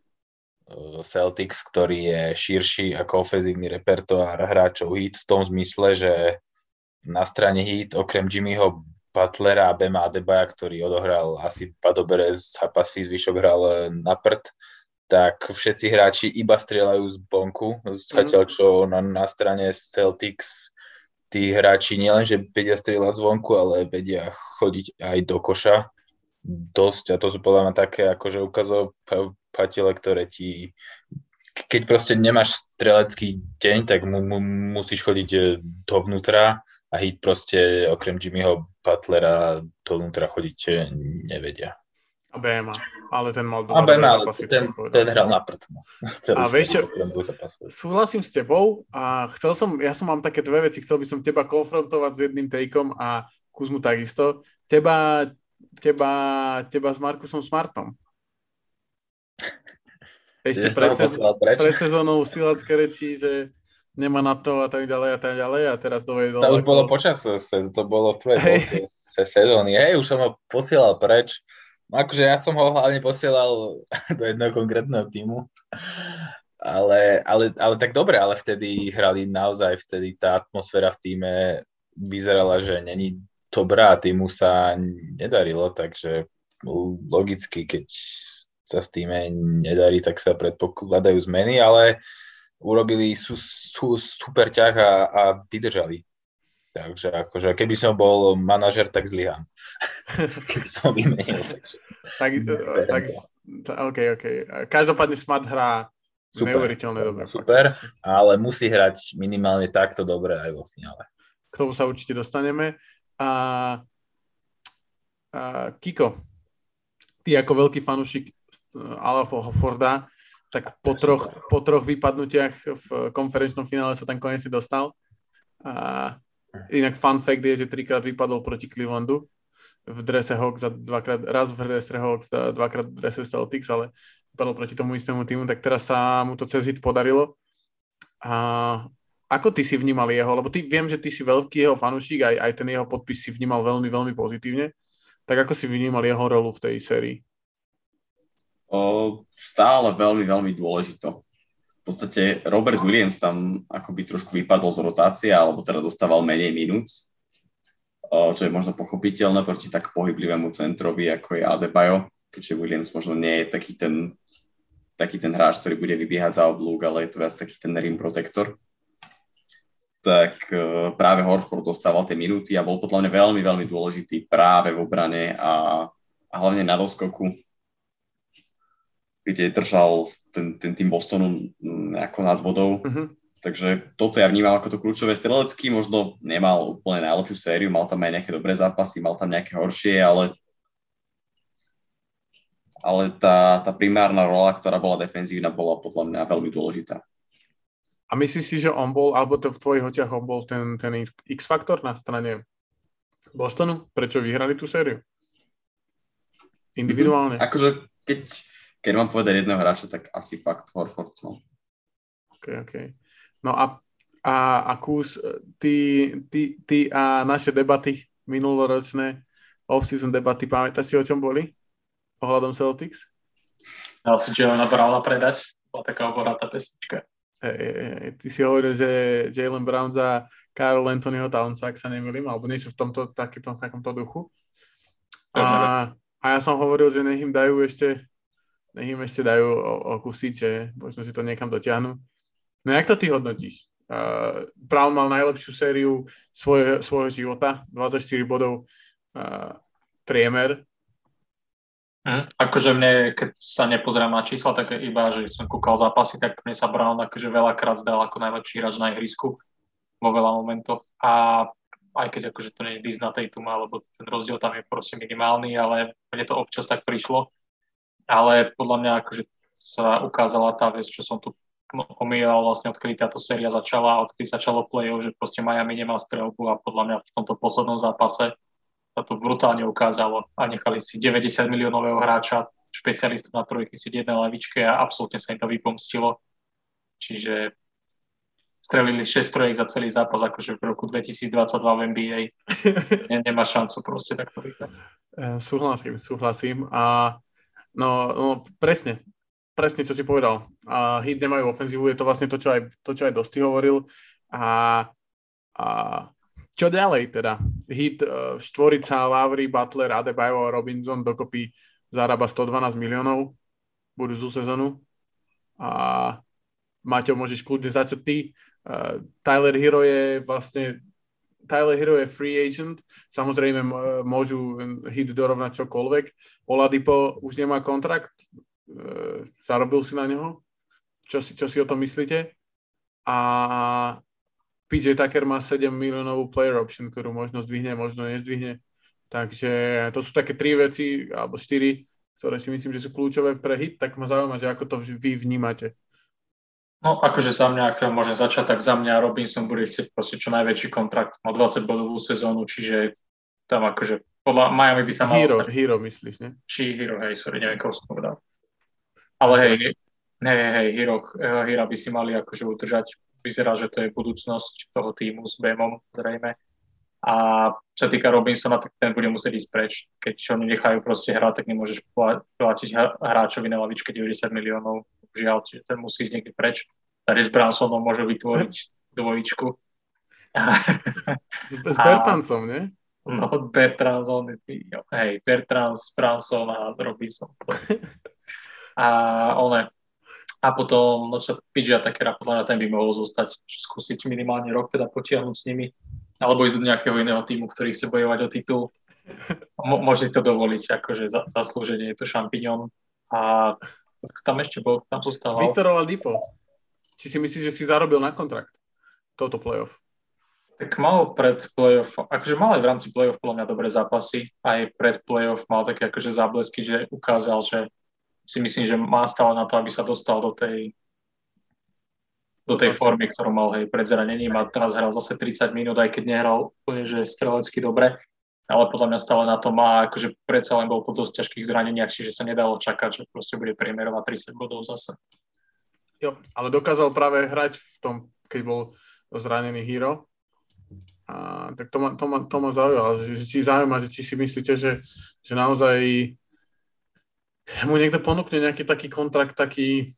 Celtics, ktorý je širší ako ofenzívny repertoár hráčov Heat v tom zmysle, že na strane Heat okrem Jimmyho Butlera a Bema Adebaja, ktorý odohral asi dva dobré zápasy, zvyšok hral na prd, tak všetci hráči iba strieľajú z bonku, zatiaľ čo na strane Celtics tí hráči nielenže vedia strieľať z vonku, ale vedia chodiť aj do koša dosť, a to sú podľa mňa také akože ukazovatele, ktoré ti, keď proste nemáš strelecký deň, tak musíš chodiť dovnútra a Heat proste okrem Jimmyho Butlera dovnútra chodiť nevedia. A Bema, ale ten mal dobré zápasy. Ten hral na prd. A vieš čo, súhlasím s tebou a ja mám také dve veci, chcel by som teba konfrontovať s jedným takeom a Kuzmu takisto. Teba s Markusom Smartom. Ešte pred sezónou silácké reči, že nemá na to a tak ďalej a teraz dovedol. To už bolo počas sezóny, to bolo v prvej sezóny. Hej, už som ho posielal preč. No akože ja som ho hlavne posielal do jedného konkrétneho tímu. Ale tak dobre, ale vtedy hrali naozaj, vtedy tá atmosféra v tíme vyzerala, že není dobrá, týmu sa nedarilo, takže logicky, keď sa v tíme nedarí, tak sa predpokladajú zmeny, ale urobili super ťah a vydržali. Takže akože, keby som bol manažer, tak zlyhám. Keby som vymenil, takže... Okay. Každopádne Smart hrá neuveriteľne dobre. Super, ale musí hrať minimálne takto dobre aj vo finále. K tomu sa určite dostaneme. A Kiko, ty ako veľký fanúšik Ala Horforda, tak po troch vypadnutiach v konferenčnom finále sa tam konečne dostal. A inak fun fact je, že trikrát vypadol proti Clevelandu v drese Hawks, dvakrát v drese Celtics, ale vypadol proti tomu istému týmu, tak teraz sa mu to cez hit podarilo. A ako ty si vnímal jeho? Lebo viem, že ty si veľký jeho fanúšik, aj ten jeho podpis si vnímal veľmi, veľmi pozitívne. Tak ako si vnímal jeho rolu v tej sérii? Stále veľmi, veľmi dôležito. V podstate Robert Williams tam akoby trošku vypadol z rotácie, alebo teda dostával menej minút, čo je možno pochopiteľné proti tak pohyblivému centrovi, ako je Adebayo, keďže Williams možno nie je taký ten hráč, ktorý bude vybiehať za oblúk, ale je to viac taký ten rim protector. Tak práve Horford dostával tie minúty a bol podľa mňa veľmi, veľmi dôležitý práve v obrane a hlavne na doskoku, kde držal ten tým Bostonu nejako nad vodou. Mm-hmm. Takže toto ja vnímam ako to kľúčové. Strelecký možno nemal úplne najlepšiu sériu, mal tam aj nejaké dobré zápasy, mal tam nejaké horšie, ale tá primárna rola, ktorá bola defenzívna, bola podľa mňa veľmi dôležitá. A myslíš si, že on bol, alebo to v tvojich očiach on bol ten X-faktor na strane Bostonu? Prečo vyhrali tú sériu? Individuálne? Mm-hmm. Akože keď mám povedať jedného hráča, tak asi fakt Horford. No. OK. No a Kús, ty a naše debaty minuloročné, off-season debaty, pamätáš si, o čom boli? Ohľadom Celtics? Ja si Jalen Browna predať. Bola taká oboratá pesnička. Ty si hovoril, že Jalen Brown za Karl Anthonyho Townsa, ak sa nemýlim, alebo niečo v tomto takomto duchu. A ja som hovoril, že nech im ešte dajú o kusíče, možno si to niekam dotiahnu. No jak to ty hodnotíš? Brown mal najlepšiu sériu svojho života, 24 bodov priemer. Akože mne, keď sa nepozerám na čísla, tak iba, že som kúkal zápasy, tak mne sa Brown akože veľakrát zdal ako najlepší hráč na ihrisku vo veľa momentov. A aj keď akože to nie je na Tatum, lebo ten rozdiel tam je proste minimálny, ale mne to občas tak prišlo. Ale podľa mňa akože sa ukázala tá vec, čo som tu pomýval vlastne, odkedy táto séria začala, odkedy začalo play-off, že proste Miami nemá strelbu a podľa mňa v tomto poslednom zápase sa to brutálne ukázalo a nechali si 90 miliónového hráča, špecialistu na trojky si jednej lavičke a absolútne sa im to vypomstilo. Čiže strelili 6 trojek za celý zápas, akože v roku 2022 v NBA. Nemá šancu proste takto vyhrať. Súhlasím. A No, presne, čo si povedal. Heat nemajú ofenzívu, je to vlastne to, čo aj Dosti hovoril. A čo ďalej teda? Heat, štvorica, Lowry, Butler, Adebayo a Robinson dokopy zarába 112 miliónov budúcu sezonu. A Maťo, môžeš kľudne začať ty. Tyler Hero je free agent, samozrejme môžu Heat dorovnať čokoľvek. Oladipo už nemá kontrakt, zarobil si na neho, čo si o tom myslíte? A PJ Tucker má 7 miliónovú player option, ktorú možno zdvihne, možno nezdvihne. Takže to sú také 3 veci, alebo 4, ktoré si myslím, že sú kľúčové pre Heat, tak ma zaujíma, že ako to vy vnímate. No akože za mňa, ak teda môžem začať, tak za mňa Robinson bude chcieť proste čo najväčší kontrakt, má 20 bodovú sezónu, čiže tam akože podľa Miami by sa mal... Hero myslíš, ne? Či Hero, neviem, koho som povedal. Ale Hero by si mali akože udržať, vyzerá, že to je budúcnosť toho týmu s Bamom, zrejme. A čo týka Robinsona, tak ten bude musieť ísť preč. Keď ho nenechajú proste hrať, tak nemôžeš platiť hráčovi na lavičke 90 miliónov. žiaľ, čiže ten musí ísť niekde preč. Tady s Brunsonom môže vytvoriť dvojičku. S Bertánsom, nie? No, Bertāns, Brunson a Robinson. A one. A potom Pidge'a Takera, podľa mňa ten by mohol zostať, skúsiť minimálne rok, teda potiahnuť s nimi, alebo ísť do nejakého iného týmu, ktorý chce bojovať o titul. Môže si to dovoliť, akože zaslúženie, je to šampiňón. A tam ešte bol, tam zostával. Victor Oladipo. Či si myslíš, že si zarobil na kontrakt toto playoff? Tak mal pred playoff, akože mal aj v rámci playoff podľa mňa dobré zápasy, aj pred playoff mal také akože záblesky, že ukázal, že si myslím, že má stále na to, aby sa dostal do tej formy, ktorú mal pred zranením, a teraz hral zase 30 minút, aj keď nehral úplne, že strelecky dobre, ale podľa mňa stále na to má, akože predsa len bol po dosť ťažkých zraneniach, čiže sa nedalo čakať, že proste bude priemerovať 30 bodov zase. Jo, ale dokázal práve hrať v tom, keď bol zranený Hero. A tak to ma zaujímalo, že či si myslíte, že naozaj mu niekto ponúkne nejaký taký kontrakt, taký,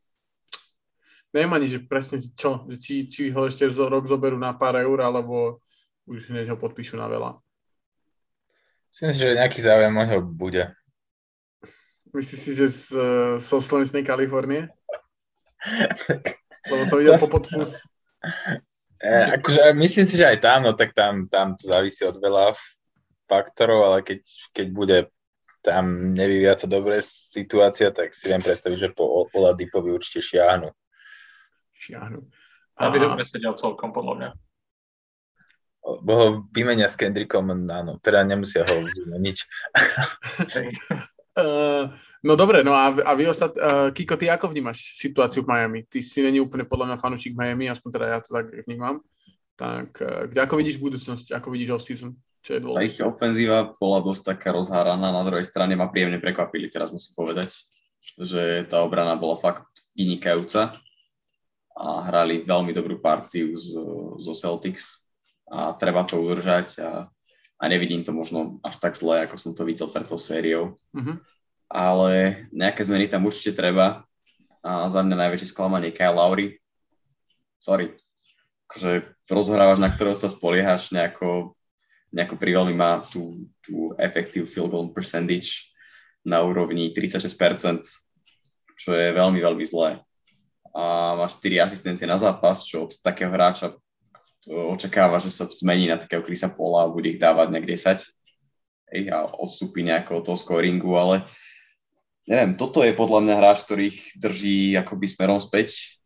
neviem ani, že presne čo, že či ho ešte rok zoberú na pár eur, alebo už hneď ho podpíšu na veľa. Myslím si, že nejaký záujem o ňo bude. Myslíš si, že zo Slnečnej Kalifornie? Lebo som videl popodpus. Akože myslím si, že aj tam, no tak tam to závisí od veľa faktorov, ale keď bude tam nevyvíjať sa dobre situácia, tak si viem predstaviť, že po Oladipovi určite šiahnu. A by dobre sedel celkom, podľa mňa. Bo ho vymenia s Kendrickom, áno, teda nemusia ho vymeniť. No dobre, no a vy Kiko, ty ako vnímaš situáciu v Miami? Ty si není úplne podľa mňa fanúšik Miami, aspoň teda ja to tak vnímam. Tak ako vidíš budúcnosť, ako vidíš off-season? A ich ofenzíva bola dosť taká rozháraná, na druhej strane ma príjemne prekvapili, teraz musím povedať, že tá obrana bola fakt vynikajúca a hrali veľmi dobrú partiu zo Celtics a treba to udržať a nevidím to možno až tak zle, ako som to videl pred tou sériou, ale nejaké zmeny tam určite treba a za mňa najväčšie sklamanie Kyle Lowry, akože rozhrávaš, na ktorého sa spoliehaš nejako pri veľmi má tú effective field goal percentage na úrovni 36%, čo je veľmi, veľmi zlé. A má 4 asistencie na zápas, čo od takého hráča očakáva, že sa zmení na takého Chrisa Paula a bude ich dávať nejak 10 a odstúpi nejako od toho scoringu, ale neviem, toto je podľa mňa hráč, ktorých drží akoby smerom späť.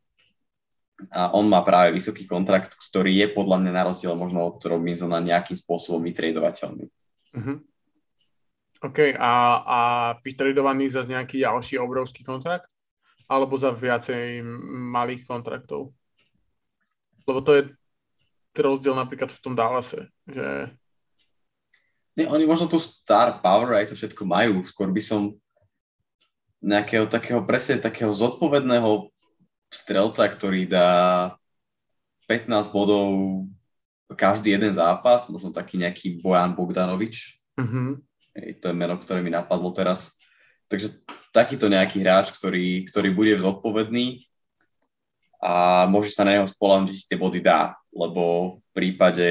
A on má práve vysoký kontrakt, ktorý je podľa mňa na rozdiel možno od Robinsona nejakým spôsobom vytradovateľný. OK, a vytradovaný za nejaký ďalší obrovský kontrakt? Alebo za viacej malých kontraktov? Lebo to je rozdiel napríklad v tom Dallase, že... Nie, oni možno tu star power aj to všetko majú, skôr by som nejakého takého presne takého zodpovedného strelca, ktorý dá 15 bodov každý jeden zápas, možno taký nejaký Bojan Bogdanovič. To je meno, ktoré mi napadlo teraz. Takže takýto nejaký hráč, ktorý bude zodpovedný a môže sa na neho spoľahnúť, že tie body dá, lebo v prípade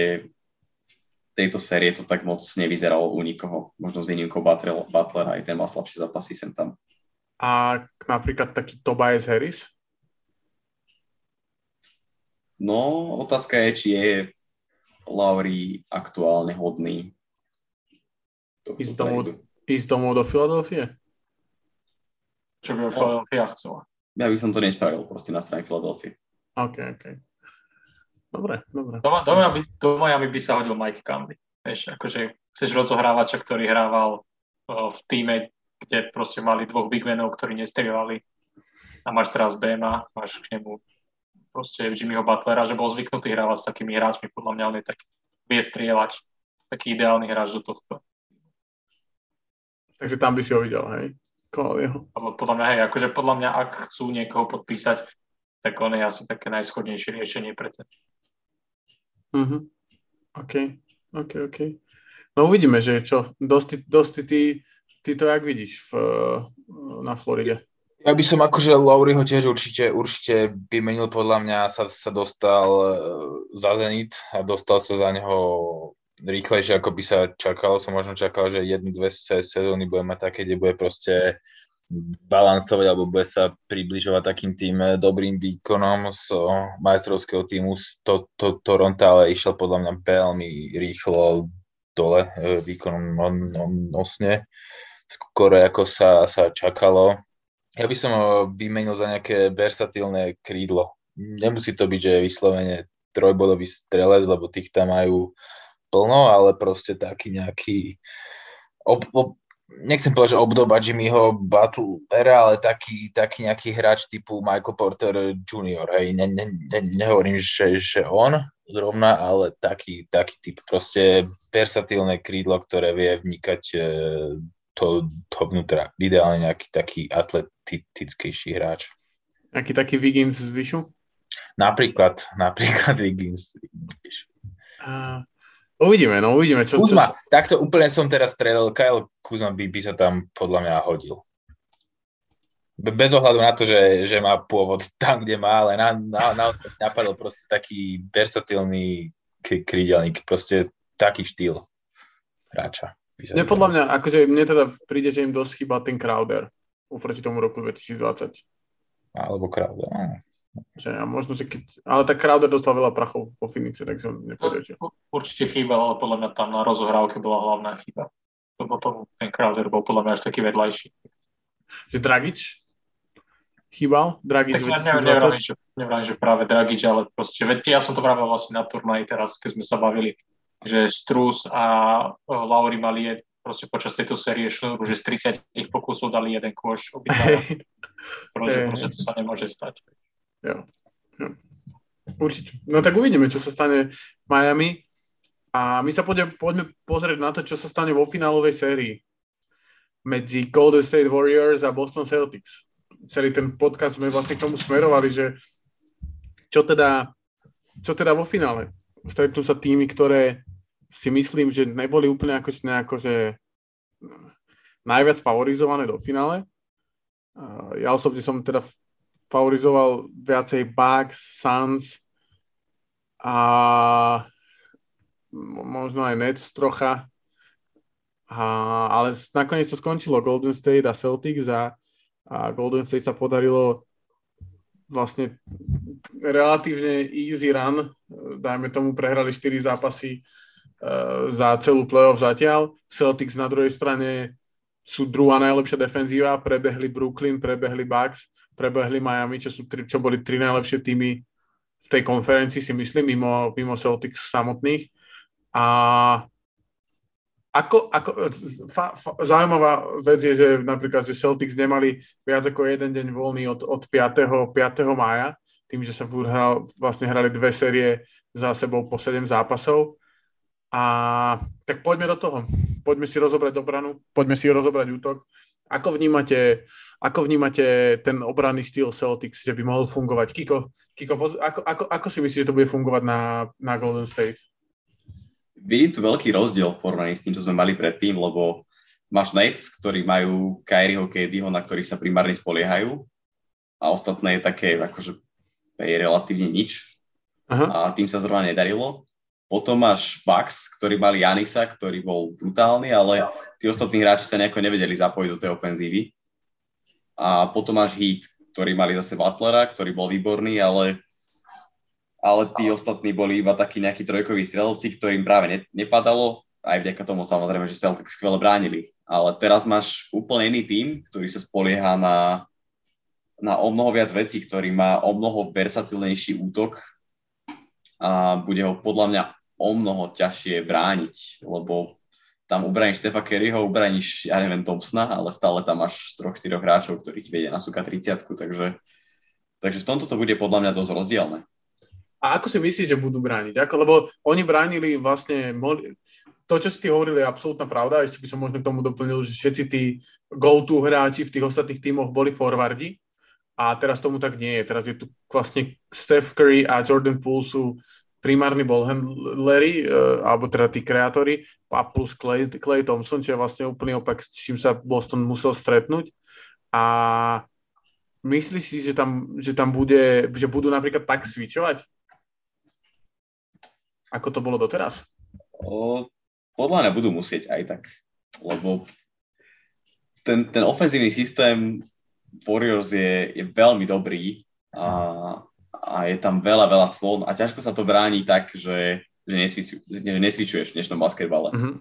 tejto série to tak moc nevyzeralo u nikoho. Možno s výnimkou Butlera, aj ten má slabšie zápasy sem tam. A napríklad taký Tobias Harris? No, otázka je, či je Lowry aktuálne hodný. Ísť domov do Filadelfie? Čo by Filadelfia chcela? Ja by som to nespravil proste na strane Filadelfie. OK. Dobre. Do Miami by sa hodil Mike Conley. Vieš, akože chceš rozohrávača, ktorý hrával v týme, kde proste mali dvoch bigmenov, ktorí nestrieľali. A máš teraz Bema, máš k nemu proste Jimmyho Butlera, že bol zvyknutý hrávať s takými hráčmi, podľa mňa on je taký, vie strieľať, taký ideálny hráč do tohto. Takže tam by si ho videl, hej? Podľa mňa, hej, akože podľa mňa, ak chcú niekoho podpísať, tak on je asi také najschodnejšie riešenie pre ten. OK. No uvidíme, že čo, dosti ty to jak vidíš na Floride. Ja by som akože Lauriho tiež určite vymenil, podľa mňa sa dostal za Zenit a dostal sa za neho rýchlejšie, ako by sa čakalo. Som možno čakal, že 1-2 sezóny bude mať také, kde bude proste balansovať alebo bude sa približovať takým tým dobrým výkonom z majstrovského týmu z Toronto, ale išiel podľa mňa veľmi rýchlo dole výkonom nosne, skoro ako sa čakalo. Ja by som ho vymenil za nejaké versatilné krídlo. Nemusí to byť, že je vyslovene trojbodový strelec, lebo tých tam majú plno, ale proste taký nejaký, nechcem povedať, že obdoba Jimmyho Butlera, ale taký nejaký hráč typu Michael Porter Jr. Hej, nehovorím, že on zrovna, ale taký typ. Proste versatilné krídlo, ktoré vie vnikať to vnútra. Ideálne nejaký taký atletickejší hráč. Aký taký Wiggins zvyšu? Napríklad Wiggins zvyšu. Uvidíme. Kuzma, takto úplne som teraz strelil. Kyle Kuzma by sa tam podľa mňa hodil. Bez ohľadu na to, že má pôvod tam, kde má, ale napadol proste taký versatilný krídelník. Proste taký štýl hráča. Podľa mňa, akože mne teda príde, že im dosť chýba ten Crowder oproti tomu roku 2020. Alebo Crowder, áno. Možno, že keď... Ale tak Crowder dostal veľa prachov po Finice, takže on nepovedal, že... Určite chýba, ale podľa mňa tam na rozohrávke bola hlavná chyba. To potom ten Crowder bol podľa mňa až taký vedľajší. Že Dragič chýbal? Dragič tak 2020? Neviem, že práve Dragič, ale proste... Ja som to práve vlastne na turnaji teraz, keď sme sa bavili, že Strus a Lauri mali proste počas tejto série šľúru, že z 30 pokusov dali jeden koš obytá. Proste to sa nemôže stať. Jo. Určite. No tak uvidíme, čo sa stane v Miami. A my sa poďme pozrieť na to, čo sa stane vo finálovej sérii medzi Golden State Warriors a Boston Celtics. Celý ten podcast sme vlastne k tomu smerovali, že čo teda vo finále? Stretnú sa týmy, ktoré si myslím, že neboli úplne akože najviac favorizované do finále. Ja osobne som teda favorizoval viacej Bucks, Suns a možno aj Nets trocha. Ale nakoniec to skončilo Golden State a Celtics a Golden State sa podarilo vlastne relatívne easy run, dajme tomu prehrali 4 zápasy za celú playoff zatiaľ. Celtics na druhej strane sú druhá najlepšia defenzíva, prebehli Brooklyn, prebehli Bucks, prebehli Miami, čo boli 3 najlepšie týmy v tej konferencii, si myslím, mimo Celtics samotných. A zaujímavá vec je, že napríklad, že Celtics nemali viac ako jeden deň voľný od 5. mája, tým, že sa vlastne hrali 2 série za sebou po 7 zápasov. A tak poďme do toho. Poďme si rozobrať obranu, poďme si rozobrať útok. Ako vnímate ten obranný štýl Celtics, že by mohol fungovať? Kiko, ako si myslíš, že to bude fungovať na Golden State? Vidím tu veľký rozdiel v porovnaní s tým, čo sme mali predtým, lebo máš Nets, ktorí majú Kyrieho, KDho, na ktorých sa primárne spoliehajú a ostatné je také, akože je relatívne nič. Aha. A tým sa zrovna nedarilo. Potom máš Bucks, ktorý mali Janisa, ktorý bol brutálny, ale tí ostatní hráči sa nejako nevedeli zapojiť do tej ofenzívy. A potom máš Heat, ktorí mali zase Butlera, ktorý bol výborný, ale tí ostatní boli iba takí nejakí trojkoví strelci, ktorým práve nepadalo, aj vďaka tomu samozrejme, že Celtics skvele bránili. Ale teraz máš úplne iný tím, ktorý sa spolieha na o mnoho viac vecí, ktorý má o mnoho versatilnejší útok a bude ho podľa mňa o mnoho ťažšie brániť, lebo tam ubrániš Stepha Curryho, ubrániš, ja neviem, Thompsona, ale stále tam máš 3-4 hráčov, ktorí ti vedia nasúkať 30-ku, takže v tomto to bude podľa mňa dosť rozdielne. A ako si myslíš, že budú brániť? Lebo oni bránili vlastne... To, čo si ty hovorili, je absolútna pravda. Ešte by som možno k tomu doplnil, že všetci tí go-to hráči v tých ostatných tímoch boli forwardi. A teraz tomu tak nie je. Teraz je tu vlastne Steph Curry a Jordan Poole sú primárni ballhandleri, alebo teda tí kreatóri, a plus Clay Thompson, čo je vlastne úplný opak, s čím sa Boston musel stretnúť. A Myslíš si, že budú napríklad tak switchovať? Ako to bolo doteraz? Podľa mňa budú musieť aj tak, lebo ten ofenzívny systém Warriors je veľmi dobrý a je tam veľa clón a ťažko sa to bráni tak, že nesvičuješ v dnešnom basketbale. Mm-hmm.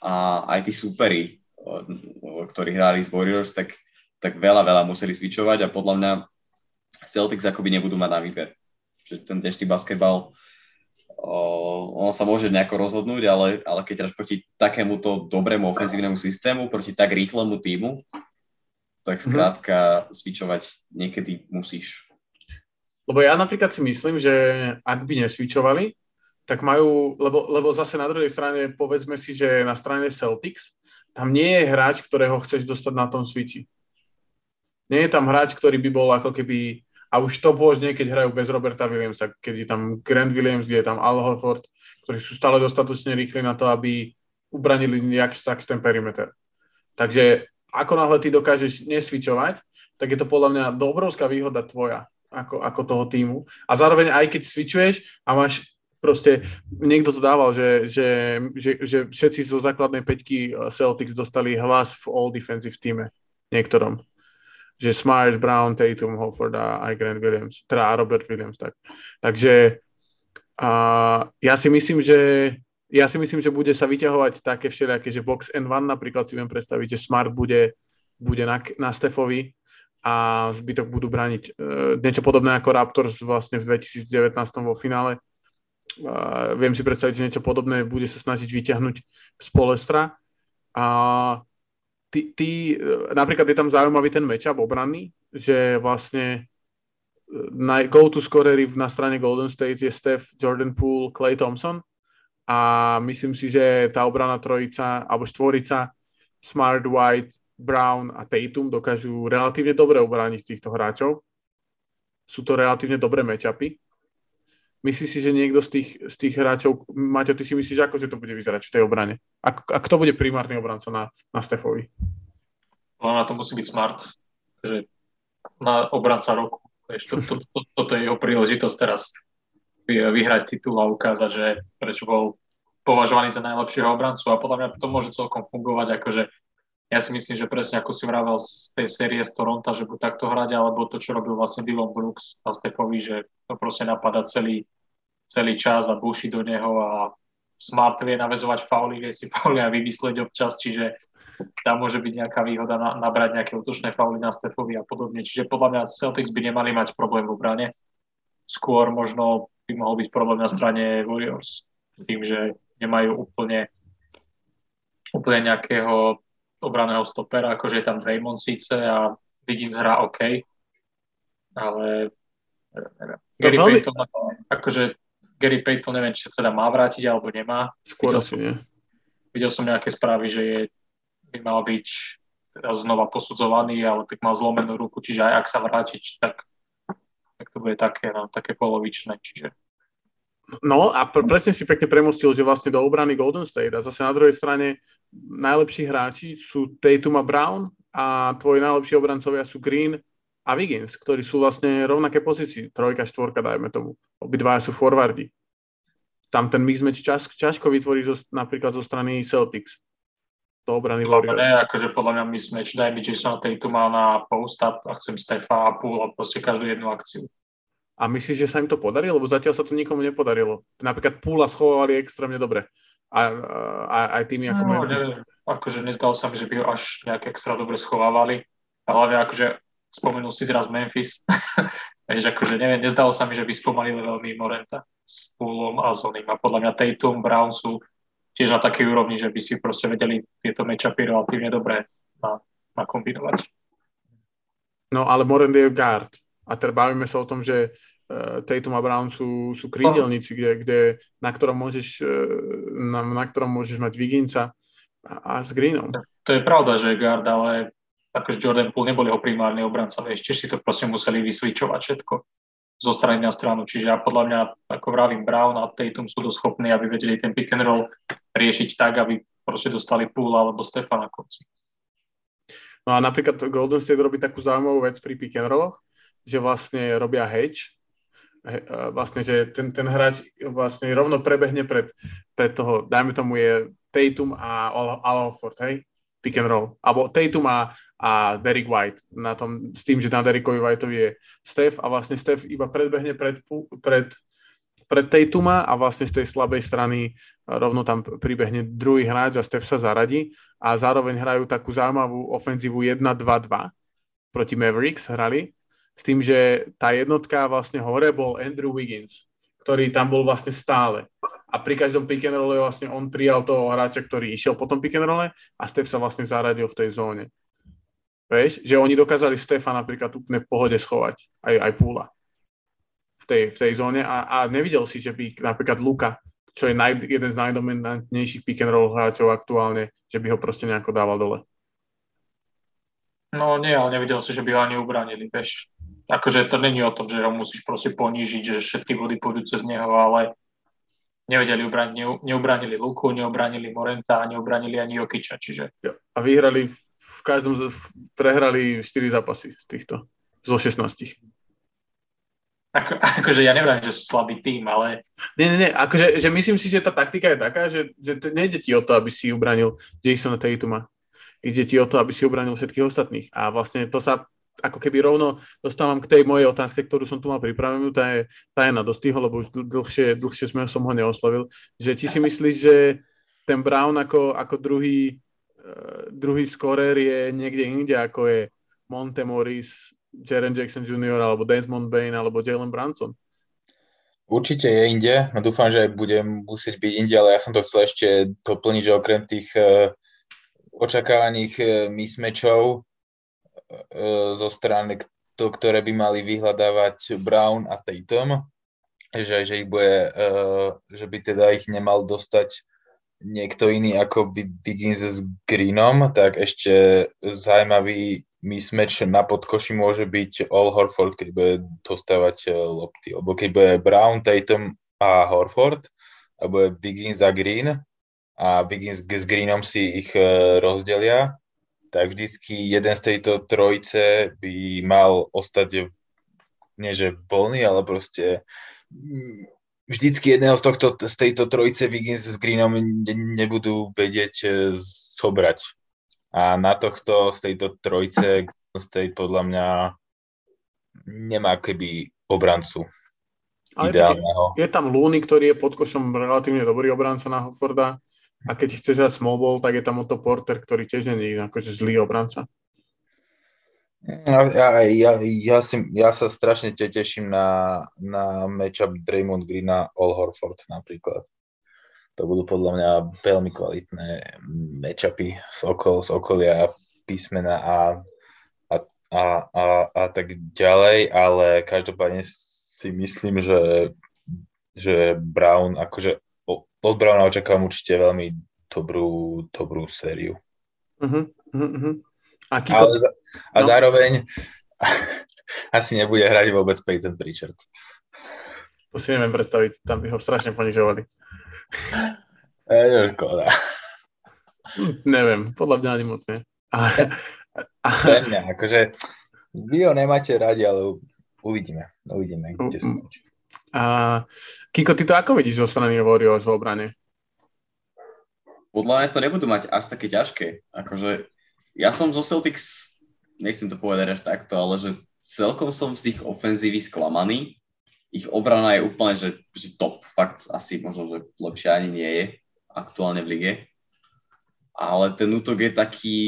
A aj tí súperi, ktorí hrali z Warriors, tak veľa museli svičovať a podľa mňa Celtics akoby nebudú mať na výber. Čiže ten dnešný basketbal, ono sa môže nejako rozhodnúť, ale keď hráš proti takémuto dobrému ofenzívnemu systému, proti tak rýchlemu tímu, tak skrátka svičovať niekedy musíš. Lebo ja napríklad si myslím, že ak by nesvičovali, tak majú, lebo zase na druhej strane, povedzme si, že na strane Celtics tam nie je hráč, ktorého chceš dostať na tom sviči. Nie je tam hráč, ktorý by bol ako keby, a už to božne, keď hrajú bez Roberta Williamsa, keď je tam Grant Williams, kde je tam Al Horford, ktorí sú stále dostatočne rýchli na to, aby ubranili nejaký tak ten perimeter. Takže ako náhle ty dokážeš nesvičovať, tak je to podľa mňa obrovská výhoda tvoja, ako toho týmu. A zároveň aj keď svičuješ a máš proste, niekto to dával, že všetci zo základnej päťky Celtics dostali hlas v All Defensive týme niektorom. Že Smart, Brown, Tatum, Horford a aj Grant Williams, teda Robert Williams, tak. Takže ja si myslím, že bude sa vyťahovať také všelijaké, že box and one napríklad si viem predstaviť, že Smart bude na Stephovi a zbytok budú brániť niečo podobné ako Raptors vlastne v 2019 vo finále. Viem si predstaviť, že niečo podobné bude sa snažiť vyťahnuť z Polestra a Ty, napríklad je tam zaujímavý ten matchup obranný, že vlastne na go to scorery na strane Golden State je Steph, Jordan Poole, Klay Thompson a myslím si, že tá obrana trojica alebo štvorica Smart, White, Brown a Tatum dokážu relatívne dobre obrániť týchto hráčov. Sú to relatívne dobré matchupy. Myslíš si, že niekto z tých hráčov, Maťo, ty si myslíš, akože to bude vyzerať v tej obrane? A kto bude primárny obranca na Stephovi? No, na to musí byť Smart, že na obranca roku. Toto je jeho príležitosť teraz vyhrať titul a ukázať, že prečo bol považovaný za najlepšieho obrancu a podľa mňa to môže celkom fungovať. Akože ja si myslím, že presne ako si vravel z tej série z Toronta, že budú takto hrať, alebo to, čo robil vlastne Dillon Brooks a Stephovi, že to proste napadá celý čas a buší do neho a Smart vie naväzovať fauly, vie si fauly a vymyslieť občas, čiže tam môže byť nejaká výhoda nabrať nejaké útočné fauly na Stephovi a podobne. Čiže podľa mňa Celtics by nemali mať problém v obrane. Skôr možno by mohol byť problém na strane Warriors, tým, že nemajú úplne nejakého obraného stopera, akože je tam Draymond síce a Wiggins hrá OK, ale Gary Payton neviem, či sa teda má vrátiť alebo nemá. Skôr asi nie. Videl som nejaké správy, že by mal byť znova posudzovaný, ale tak má zlomenú ruku, čiže aj ak sa vráti, tak to bude také polovičné, čiže no a presne si pekne premostil, že vlastne do obrany Golden State a zase na druhej strane najlepší hráči sú Tatum a Brown a tvoji najlepší obrancovia sú Green a Wiggins, ktorí sú vlastne rovnaké pozícii, trojka, štvorka, dajme tomu. Obidvaja sú forwardi. Tam ten mismatch ťažko vytvorí napríklad zo strany Celtics. To obrany Warriors. Ne, akože podľa mňa mismatch, daj mi Jasona Tatuma na post-up a chcem Stefa a Poole a proste každú jednu akciu. A myslíš, že sa im to podarilo? Lebo zatiaľ sa to nikomu nepodarilo. Napríklad Poola schovávali extrémne dobre. Aj tými ako majú. Akože nezdal sa mi, že by ho až nejak extra dobre schovávali. A hlavne akože spomenul si teraz Memphis. Takže akože neviem, nezdalo sa mi, že by spomalili veľmi Morenta s Poolom a Zonim. A podľa mňa Tatum, Brown sú tiež na takej úrovni, že by si proste vedeli tieto matchupy relatívne dobre nakombinovať. No ale Morent je guard. A teda bavíme sa o tom, že Tatum a Brown sú krídelníci, na ktorom môžeš mať Wigginsa a s Greenom. To je pravda, že je guard, ale akože Jordan Poole nebol jeho primárny obranca, ale ešte si to proste museli vysvičovať všetko zo strany na stranu. Čiže ja podľa mňa, ako vravím, Brown a Tatum sú doschopní, aby vedeli ten pick and roll riešiť tak, aby proste dostali Poole alebo Stefana na konci. No a napríklad Golden State robí takú zaujímavú vec pri pick and rolloch, že vlastne robia hedge, vlastne, že ten hráč vlastne rovno prebehne pred toho, dajme tomu je Tatum a Al Horford, hej, pick and roll. Alebo Tatum a Derrick White, s tým, že na Derrickovi Whiteovi je Steph a vlastne Steph iba predbehne pred Tatuma a vlastne z tej slabej strany rovno tam pribehne druhý hráč a Steph sa zaradí a zároveň hrajú takú zaujímavú ofenzívu 1-2-2 proti Mavericks hrali, s tým, že tá jednotka vlastne hore bol Andrew Wiggins, ktorý tam bol vlastne stále. A pri každom pick and rolle vlastne on prijal toho hráča, ktorý išiel po tom pick and rolle a Steph sa vlastne zaradil v tej zóne. Vieš, že oni dokázali Stefa napríklad úplne v pohode schovať, aj Poola v tej zóne a nevidel si, že by napríklad Luka, čo je jeden z najdominantnejších pick and roll hráčov aktuálne, že by ho proste nejako dával dole. No nie, ale nevidel si, že by ho ani ubránili, vieš. Akože to není o tom, že ho musíš proste ponížiť, že všetky body pôjdu cez neho, ale nevedeli ubrániť, neubránili Luku, neubránili Morenta, neubránili ani Jokiča, čiže... A vyhrali... V každom prehrali 4 zápasy z týchto, zo 16. Akože ja neviem, že sú slabý tým, ale... Nie, akože že myslím si, že tá taktika je taká, že nejde ti o to, aby si ubranil Jasona Tatuma. Ide ti o to, aby si ubranil všetkých ostatných. A vlastne to sa ako keby rovno dostávam k tej mojej otázke, ktorú som tu mal pripravenú, tá je na dostiho, lebo už dlhšie som ho neoslovil, že či si myslíš, že ten Brown ako druhý skorer je niekde inde, ako je Monte Morris, Jaren Jackson Jr. alebo Desmond Bane alebo Jalen Brunson. Určite je inde. Dúfam, že aj budem musieť byť inde, ale ja som to chcel ešte doplniť, že okrem tých očakávaných mismatchov zo strany, ktoré by mali vyhľadávať Brown a Tatum, že ich bude, že by teda ich nemal dostať niekto iný ako Wiggins s Greenom, tak ešte zaujímavý mismatch na podkoši môže byť Al Horford, keď bude dostávať lopty. Lebo keď bude Brown, Tatum a Horford, a bude Wiggins a Green, a Wiggins s Greenom si ich rozdelia, tak vždycky jeden z tejto trojice by mal ostať, nie že voľný, ale proste... Vždycky jedného z tejto trojice Wiggins s Greenom nebudú vedieť zobrať. A na tohto z tejto trojice podľa mňa nemá keby obrancu ideálneho. Je tam Looney, ktorý je pod košom relatívne dobrý obranca na Horforda a keď chce hrať small ball, tak je tam Otto Porter, ktorý tiež nie je akože zlý obranca. Ja sa strašne teším na matchup Draymond Green a Al Horford napríklad. To budú podľa mňa veľmi kvalitné matchupy z okolia písmena a tak ďalej, ale každopádne si myslím, že Brown, akože od Browna očakávam určite veľmi dobrú sériu. A zároveň asi nebude hrať vôbec Peyton Pritchard. To si neviem predstaviť, tam by ho strašne ponižovali. Škoda. Neviem, podľa mňa ani moc nie. Akože vy ho nemáte radi, ale uvidíme, kde sa môže. Kiko, ty to ako vidíš zo strany Warriors v obrane? Podľa mňa to nebudú mať až také ťažké. Akože ja som zo Celtics, nechcem to povedať až takto, ale že celkom som z ich ofenzívy sklamaný. Ich obrana je úplne, že top. Fakt asi možno, že lepšia ani nie je aktuálne v lige. Ale ten útok je taký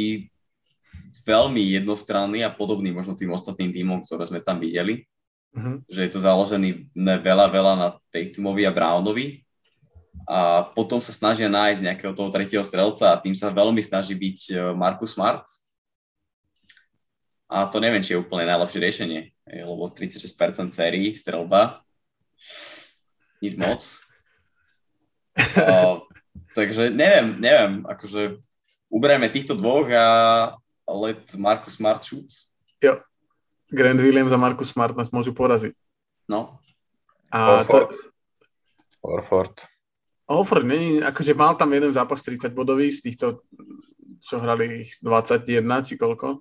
veľmi jednostranný a podobný možno tým ostatným tímom, ktoré sme tam videli. Mm-hmm. Že je to založený veľa na Tatumovi a Brownovi. A potom sa snažia nájsť nejakého toho tretieho strelca a tým sa veľmi snaží byť Marcus Smart. A to neviem, či je úplne najlepšie riešenie, lebo 36% sérií, strelba, nič moc. Takže neviem, akože uberieme týchto dvoch a let Marcus Smart shoot. Jo, Grant Williams a Marcus Smart nás môžu poraziť. No. Horford. Akože mal tam jeden zápas 30 bodový z týchto čo hrali ich 21, či koľko?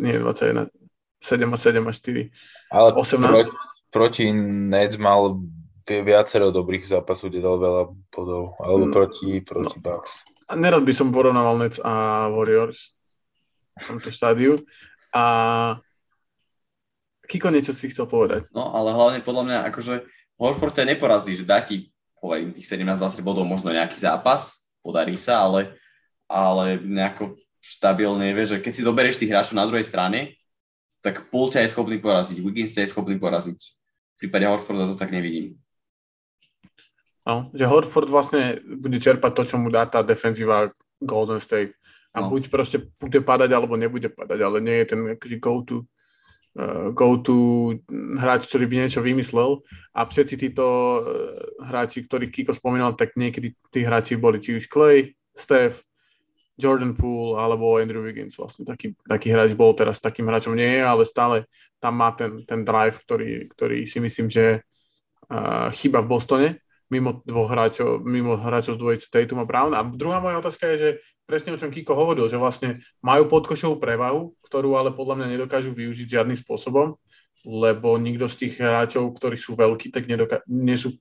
Nie, 21, 7-4. Ale 18. Proti Nets mal viacero dobrých zápasov, kde dal veľa bodov. Alebo proti Bucks. Nerad by som porovnával Nets a Warriors v tomto štádiu. A Kiko niečo si chcel povedať. No, ale hlavne podľa mňa, akože Horford ťa neporazí, že dá ti povedím, tých 17-20 bodov, možno nejaký zápas, podarí sa, ale nejako štabilne vie, že keď si zoberieš tých hráčov na druhej strane, tak Paul ťa je schopný poraziť, Wiggins ťa je schopný poraziť. V prípade Horforda to tak nevidím. No, že Horford vlastne bude čerpať to, čo mu dá tá defenzíva Golden State. A buď proste bude padať, alebo nebude padať, ale nie je ten go-to hráč, ktorý by niečo vymyslel. A všetci títo hráči, ktorých Kiko spomínal, tak niekedy tí hráči boli či už Clay, Steph, Jordan Poole alebo Andrew Wiggins, vlastne taký hráč bol, teraz takým hráčom nie je, ale stále tam má ten drive, ktorý si myslím, že chýba v Bostone, mimo hráčov z dvojice Tatum a Brown. A druhá moja otázka je, že presne o čom Kiko hovoril, že vlastne majú podkošovú prevahu, ktorú ale podľa mňa nedokážu využiť žiadnym spôsobom, lebo nikto z tých hráčov, ktorí sú veľkí, tak nie sú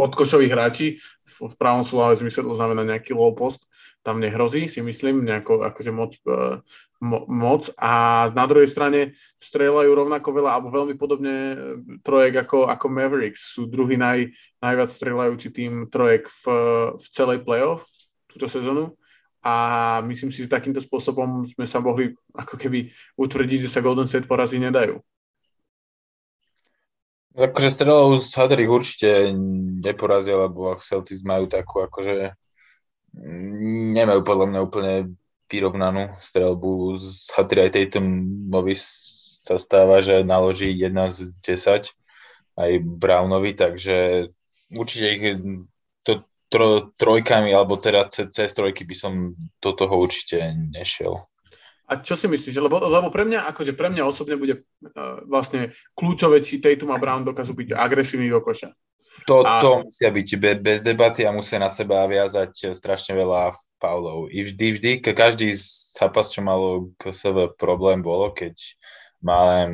podkošoví hráči, v pravom slova zmysle to znamená nejaký low post, tam nehrozí, si myslím, nejako akože moc. A na druhej strane strieľajú rovnako veľa, alebo veľmi podobne trojek ako Mavericks. Sú druhý najviac strieľajúci tým trojek v celej playoff túto sezónu. A myslím si, že takýmto spôsobom sme sa mohli ako keby utvrdiť, že sa Golden State porazí nedajú. Akože strelov z Hadry určite neporazia, lebo Celtics majú takú, akože nemajú podľa mňa úplne vyrovnanú strelbu z Hadry. Aj Tatumovi sa stáva, že naloží 1 z 10, aj Brownovi, takže určite ich to trojkami, alebo teda cez trojky by som do toho určite nešiel. A čo si myslíš? Lebo pre mňa osobne bude vlastne kľúčové, či Tatum a Brown dokážu byť agresívni do koša. To musia byť bez debaty a musia na seba viazať strašne veľa faulov. I vždy, každý zápas, čo malo k sebe problém, bolo, keď mal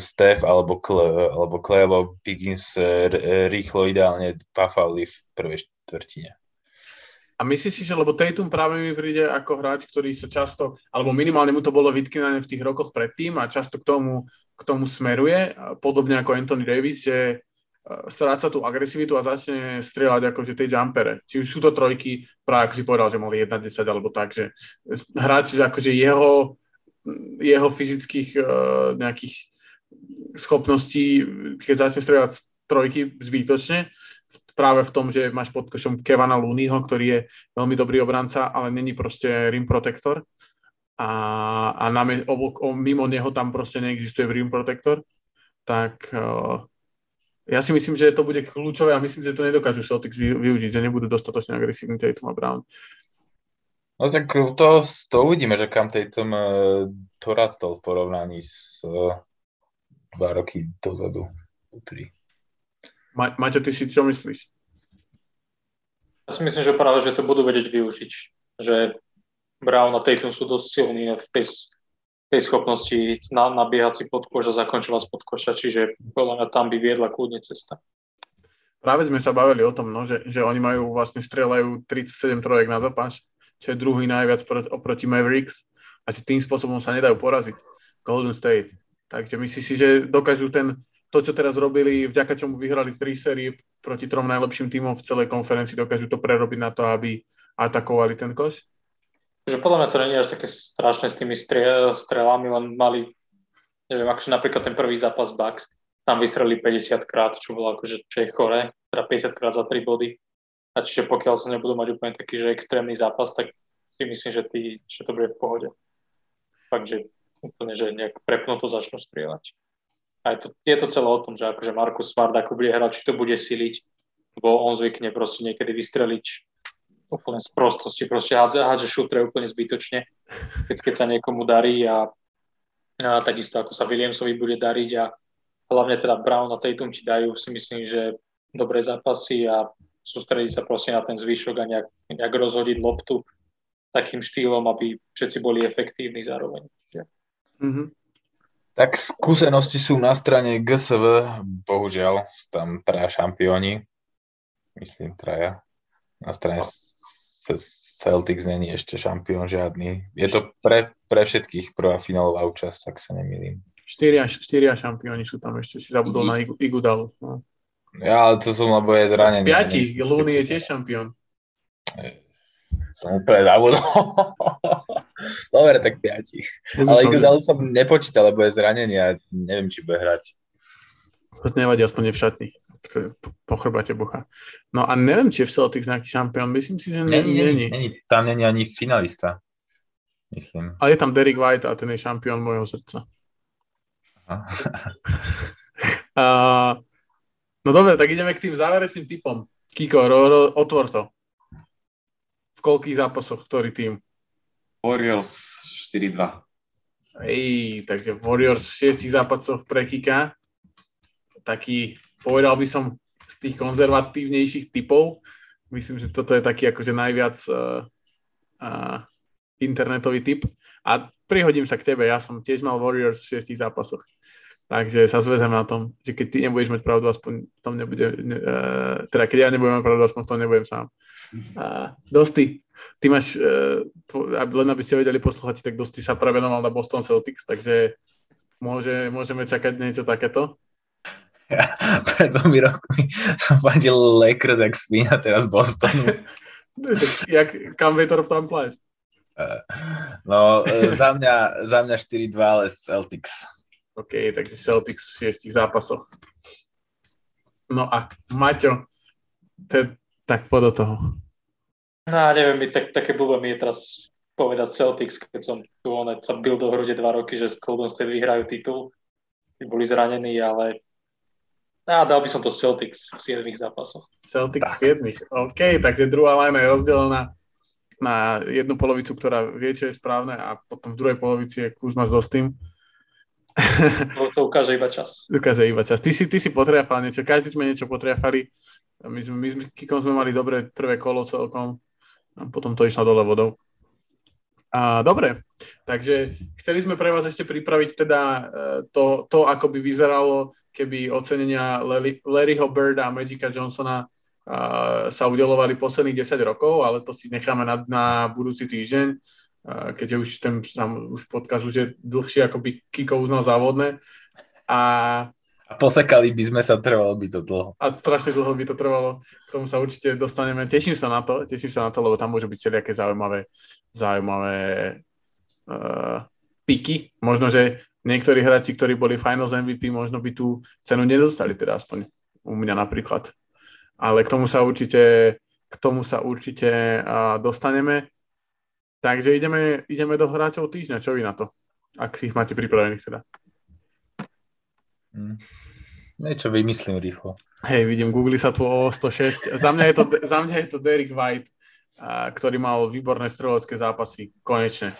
Steph alebo Clay alebo Wiggins rýchlo ideálne 2 fauly v prvej štvrtine. A myslíš si, že lebo Tatum práve mi príde ako hráč, ktorý sa často, alebo minimálne mu to bolo vytknané v tých rokoch predtým a často k tomu smeruje, podobne ako Anthony Davis, že stráca tú agresivitu a začne strieľať akože tej jumpere. Či už sú to trojky, práve ako si povedal, že mali 1-10 alebo tak, že hráč akože jeho fyzických nejakých schopností, keď začne strieľať trojky zbytočne, práve v tom, že máš pod košom Kevana Looneyho, ktorý je veľmi dobrý obranca, ale není proste rim protector a mimo neho tam proste neexistuje rim protector, tak ja si myslím, že to bude kľúčové a myslím, že to nedokážu Celtics využiť, že nebudú dostatočne agresívni Tatum a Brown. No tak to uvidíme, že kam Tatum to rastol v porovnaní s 2 roky dozadu, 3. Maťo, ty si čo myslíš? Ja si myslím, že práve, že to budú vedieť využiť. Že Brown a Tatum sú dosť silní v tej schopnosti nabiehať si podkoš a zakončovať podkoša, čiže podľa mňa tam by viedla kľudne cesta. Práve sme sa bavili o tom, že oni majú vlastne strieľajú 37 trojek na zápas, čo je druhý najviac oproti Mavericks a že tým spôsobom sa nedajú poraziť Golden State. Takže myslím si, že dokážu to, čo teraz robili, vďaka čomu vyhrali 3 série proti 3 najlepším tímom v celej konferencii, dokážu to prerobiť na to, aby atakovali ten koš? Že podľa mňa to nie je až také strašné s tými strelami, len mali, neviem, akože napríklad ten prvý zápas Bucks, tam vystrelili 50-krát, čo bolo akože čo je chore, teda 50-krát za 3 body. A čiže pokiaľ sa nebudú mať úplne taký, že extrémny zápas, tak si myslím, že to bude v pohode. Takže úplne, že nejak prepnuto začnú strieľať. Aj to, je to celé o tom, že akože Marcus Smart, ako bude hrať, či to bude siliť, lebo on zvykne proste niekedy vystreliť úplne z prostosti, proste hádže šutre úplne zbytočne, keď sa niekomu darí a takisto ako sa Williamsovi bude dariť a hlavne teda Brown a Tatum ti dajú, si myslím, že dobré zápasy a sústrediť sa proste na ten zvyšok a nejak rozhodiť loptu takým štýlom, aby všetci boli efektívni zároveň. Mm-hmm. Tak skúsenosti sú na strane GSV, bohužiaľ, sú tam traja šampióni, myslím traja. Na strane Celtics není ešte šampión žiadny. Je to pre všetkých prvá finálová účasť, ak sa nemýlim. Štyria šampióni sú tam ešte, si zabudol na Iguodalu. No. Ja, ale to som, lebo je zranený. Piatich, Looney je tiež šampión. Som úplne zabudol. Dobre, tak piatich. Ale Iguodalu som nepočítal, lebo je zranený a neviem, či bude hrať. To nevadí, aspoň nevšatný. Po chrbate bucha. No a neviem, či je v Celtics nejaký šampión. Myslím si, že není. Tam není ani finalista. Myslím. Ale je tam Derek White a ten je šampión môjho srdca. No dobre, tak ideme k tým záverečným tipom. Kiko, otvor to. V koľkých zápasoch, ktorý tým? Warriors 4-2. Ej, takže Warriors v 6 zápasoch pre Kika. Taký, povedal by som, z tých konzervatívnejších tipov. Myslím, že toto je taký akože najviac internetový tip. A prihodím sa k tebe, ja som tiež mal Warriors v 6 zápasoch. Takže sa zväzem na tom, že keď ty nebudeš mať pravdu, aspoň v tom nebude, teda keď ja nebudem mať pravdu, aspoň v tom nebudem sám. Dosti, ty máš, len aby ste vedeli posluchať, tak Dosti sa pravenoval na Boston Celtics, takže môžeme čakať niečo takéto. Ja pred 2 rokmi som fandil Lakers, jak spíňa teraz Bostonu. Jak Kamvejtor tam pláš? No, za mňa 4-2, ale Celtics. OK, takže Celtics v 6 zápasoch. No a Maťo, tak poď do toho. No neviem, také blbé mi je teraz povedať Celtics, keď som tu sa bil do hrude 2 roky, že z Golden State vyhrajú titul. Boli zranení, ale dal by som to Celtics v 7 zápasoch. Celtics v 7. OK, takže druhá lajna je rozdelená na jednu polovicu, ktorá vie, čo je správne, a potom v druhej polovici je Kuzma s Dostým. To ukáže iba čas. Ty si potriafal niečo, každý sme niečo potriafali. My sme Kikom sme mali dobre prvé kolo celkom a potom to išlo dole vodou. Dobre, takže chceli sme pre vás ešte pripraviť teda to ako by vyzeralo, keby ocenenia Larryho Birda a Magica Johnsona sa udelovali posledných 10 rokov, ale to si necháme na budúci týždeň. Keďže už tam podcast už je dlhšie, ako by Kiko uznal závodné. A posekali by sme sa, trvalo by to dlho. A strašne dlho by to trvalo. K tomu sa určite dostaneme. Teším sa na to, lebo tam môžu byť všelijaké zaujímavé píky. Možno, že niektorí hráči, ktorí boli Finals MVP, možno by tú cenu nedostali, teda aspoň u mňa napríklad. Ale k tomu sa určite dostaneme. Takže ideme do hráčov týždňa. Čo vy na to? Ak ich máte pripravených teda. Niečo vymyslím rýchlo. Hej, vidím, Google sa tu o 106. Za mňa je to Derek White, ktorý mal výborné strelecké zápasy. Konečne.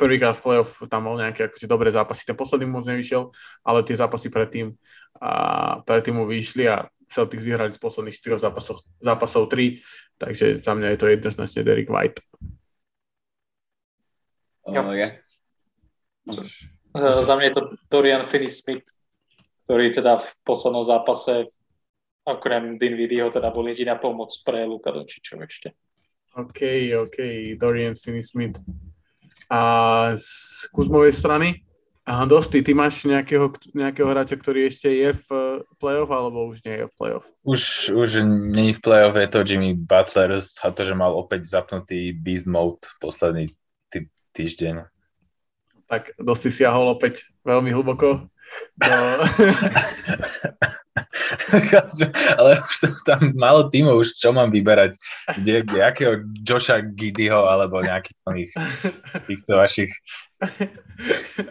Prvýkrát v playoff tam mal nejaké akože dobré zápasy. Ten posledný moc nevyšiel, ale tie zápasy predtým mu vyšli a Celtics vyhrali z posledných 4 zápasov 3. Takže za mňa je to jednoznačne Derek White. Za mňa je to Dorian Finney-Smith, ktorý teda v poslednom zápase okrem Dinwiddieho teda bol jediná pomoc pre Luka Dončičov ešte. OK, Dorian Finney-Smith. A z Kuzmovej strany? Dosti, ty máš nejakého hráča, ktorý ešte je v playoff, alebo už nie je v playoff? Už nie je v playoff, je to Jimmy Butler, a to, že mal opäť zapnutý beast mode posledný týždeň. Tak Dosti siahol opäť veľmi hlboko. Ale už som tam malo tímov, už čo mám vyberať? Jakého Josha Giddeyho alebo nejakých týchto vašich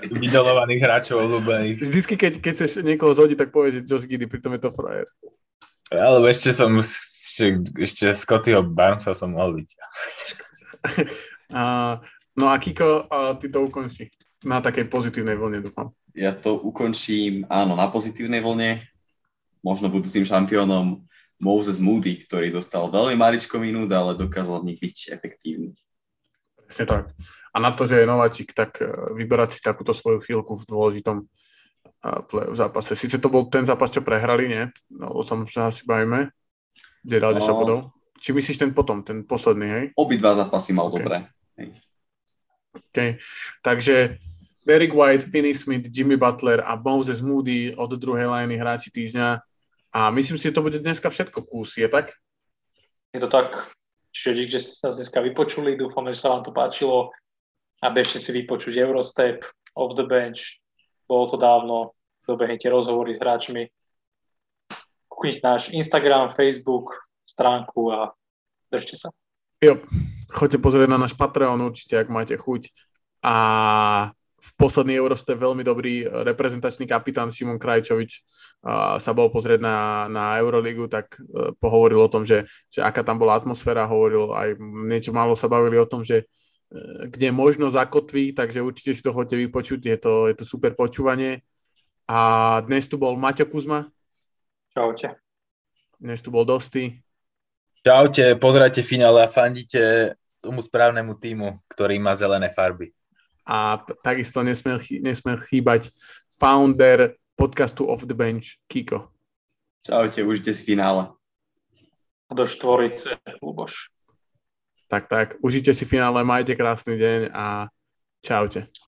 vydolovaných hráčov obľúbených. Vždycky, keď chceš niekoho zhodiť, tak povieš, že Josh Giddey, pritom je to frajer. Alebo ešte Scottyho Barnesa som mohol byť. No a Kiko, ty to ukončí na takej pozitívnej vlne, dúfam. Ja to ukončím, áno, na pozitívnej vlne. Možno budúcim šampiónom Moses Moody, ktorý dostal veľmi maličko minút, ale dokázal v nich byť efektívny. Presne tak. A na to, že je nováčik, tak vyberať si takúto svoju chvíľku v dôležitom play-off zápase. Sice to bol ten zápas, čo prehrali, nie? No, o tom sa asi bavíme. Kde dal 10 bodov. Či myslíš ten potom, ten posledný, hej? Obidva zápasy mal dobre. Hej. Okay. Takže Derek White, Finney Smith, Jimmy Butler a Moses Moody od druhej lajny hráči týždňa. A myslím si, že to bude dneska všetko v kúsi, je tak? Je to tak. Čiže dík, že ste sa dneska vypočuli. Dúfam, že sa vám to páčilo. A bežte si vypočuť Eurostep, Off the Bench. Bolo to dávno. Dobehnete rozhovory s hráčmi. Kúknite náš Instagram, Facebook, stránku a držte sa. Jo, choďte pozrieť na náš Patreon určite, ak máte chuť. A v posledný Eurostep veľmi dobrý reprezentačný kapitán Šimon Krajčovič sa bol pozrieť na Euroligu, tak pohovoril o tom, že aká tam bola atmosféra, hovoril aj niečo málo sa bavili o tom, že kde možno zakotví, takže určite si to chodte vypočuť, je to super počúvanie. A dnes tu bol Maťo Kuzma. Čaute. Dnes tu bol Dosti. Čaute, pozerajte finále a fandite tomu správnemu tímu, ktorý má zelené farby. A takisto nesmiel chýbať founder podcastu Off the Bench, Kiko. Čaute, užite si finále. Do štvorice, Luboš. Tak, užite si finále, majte krásny deň a čaute.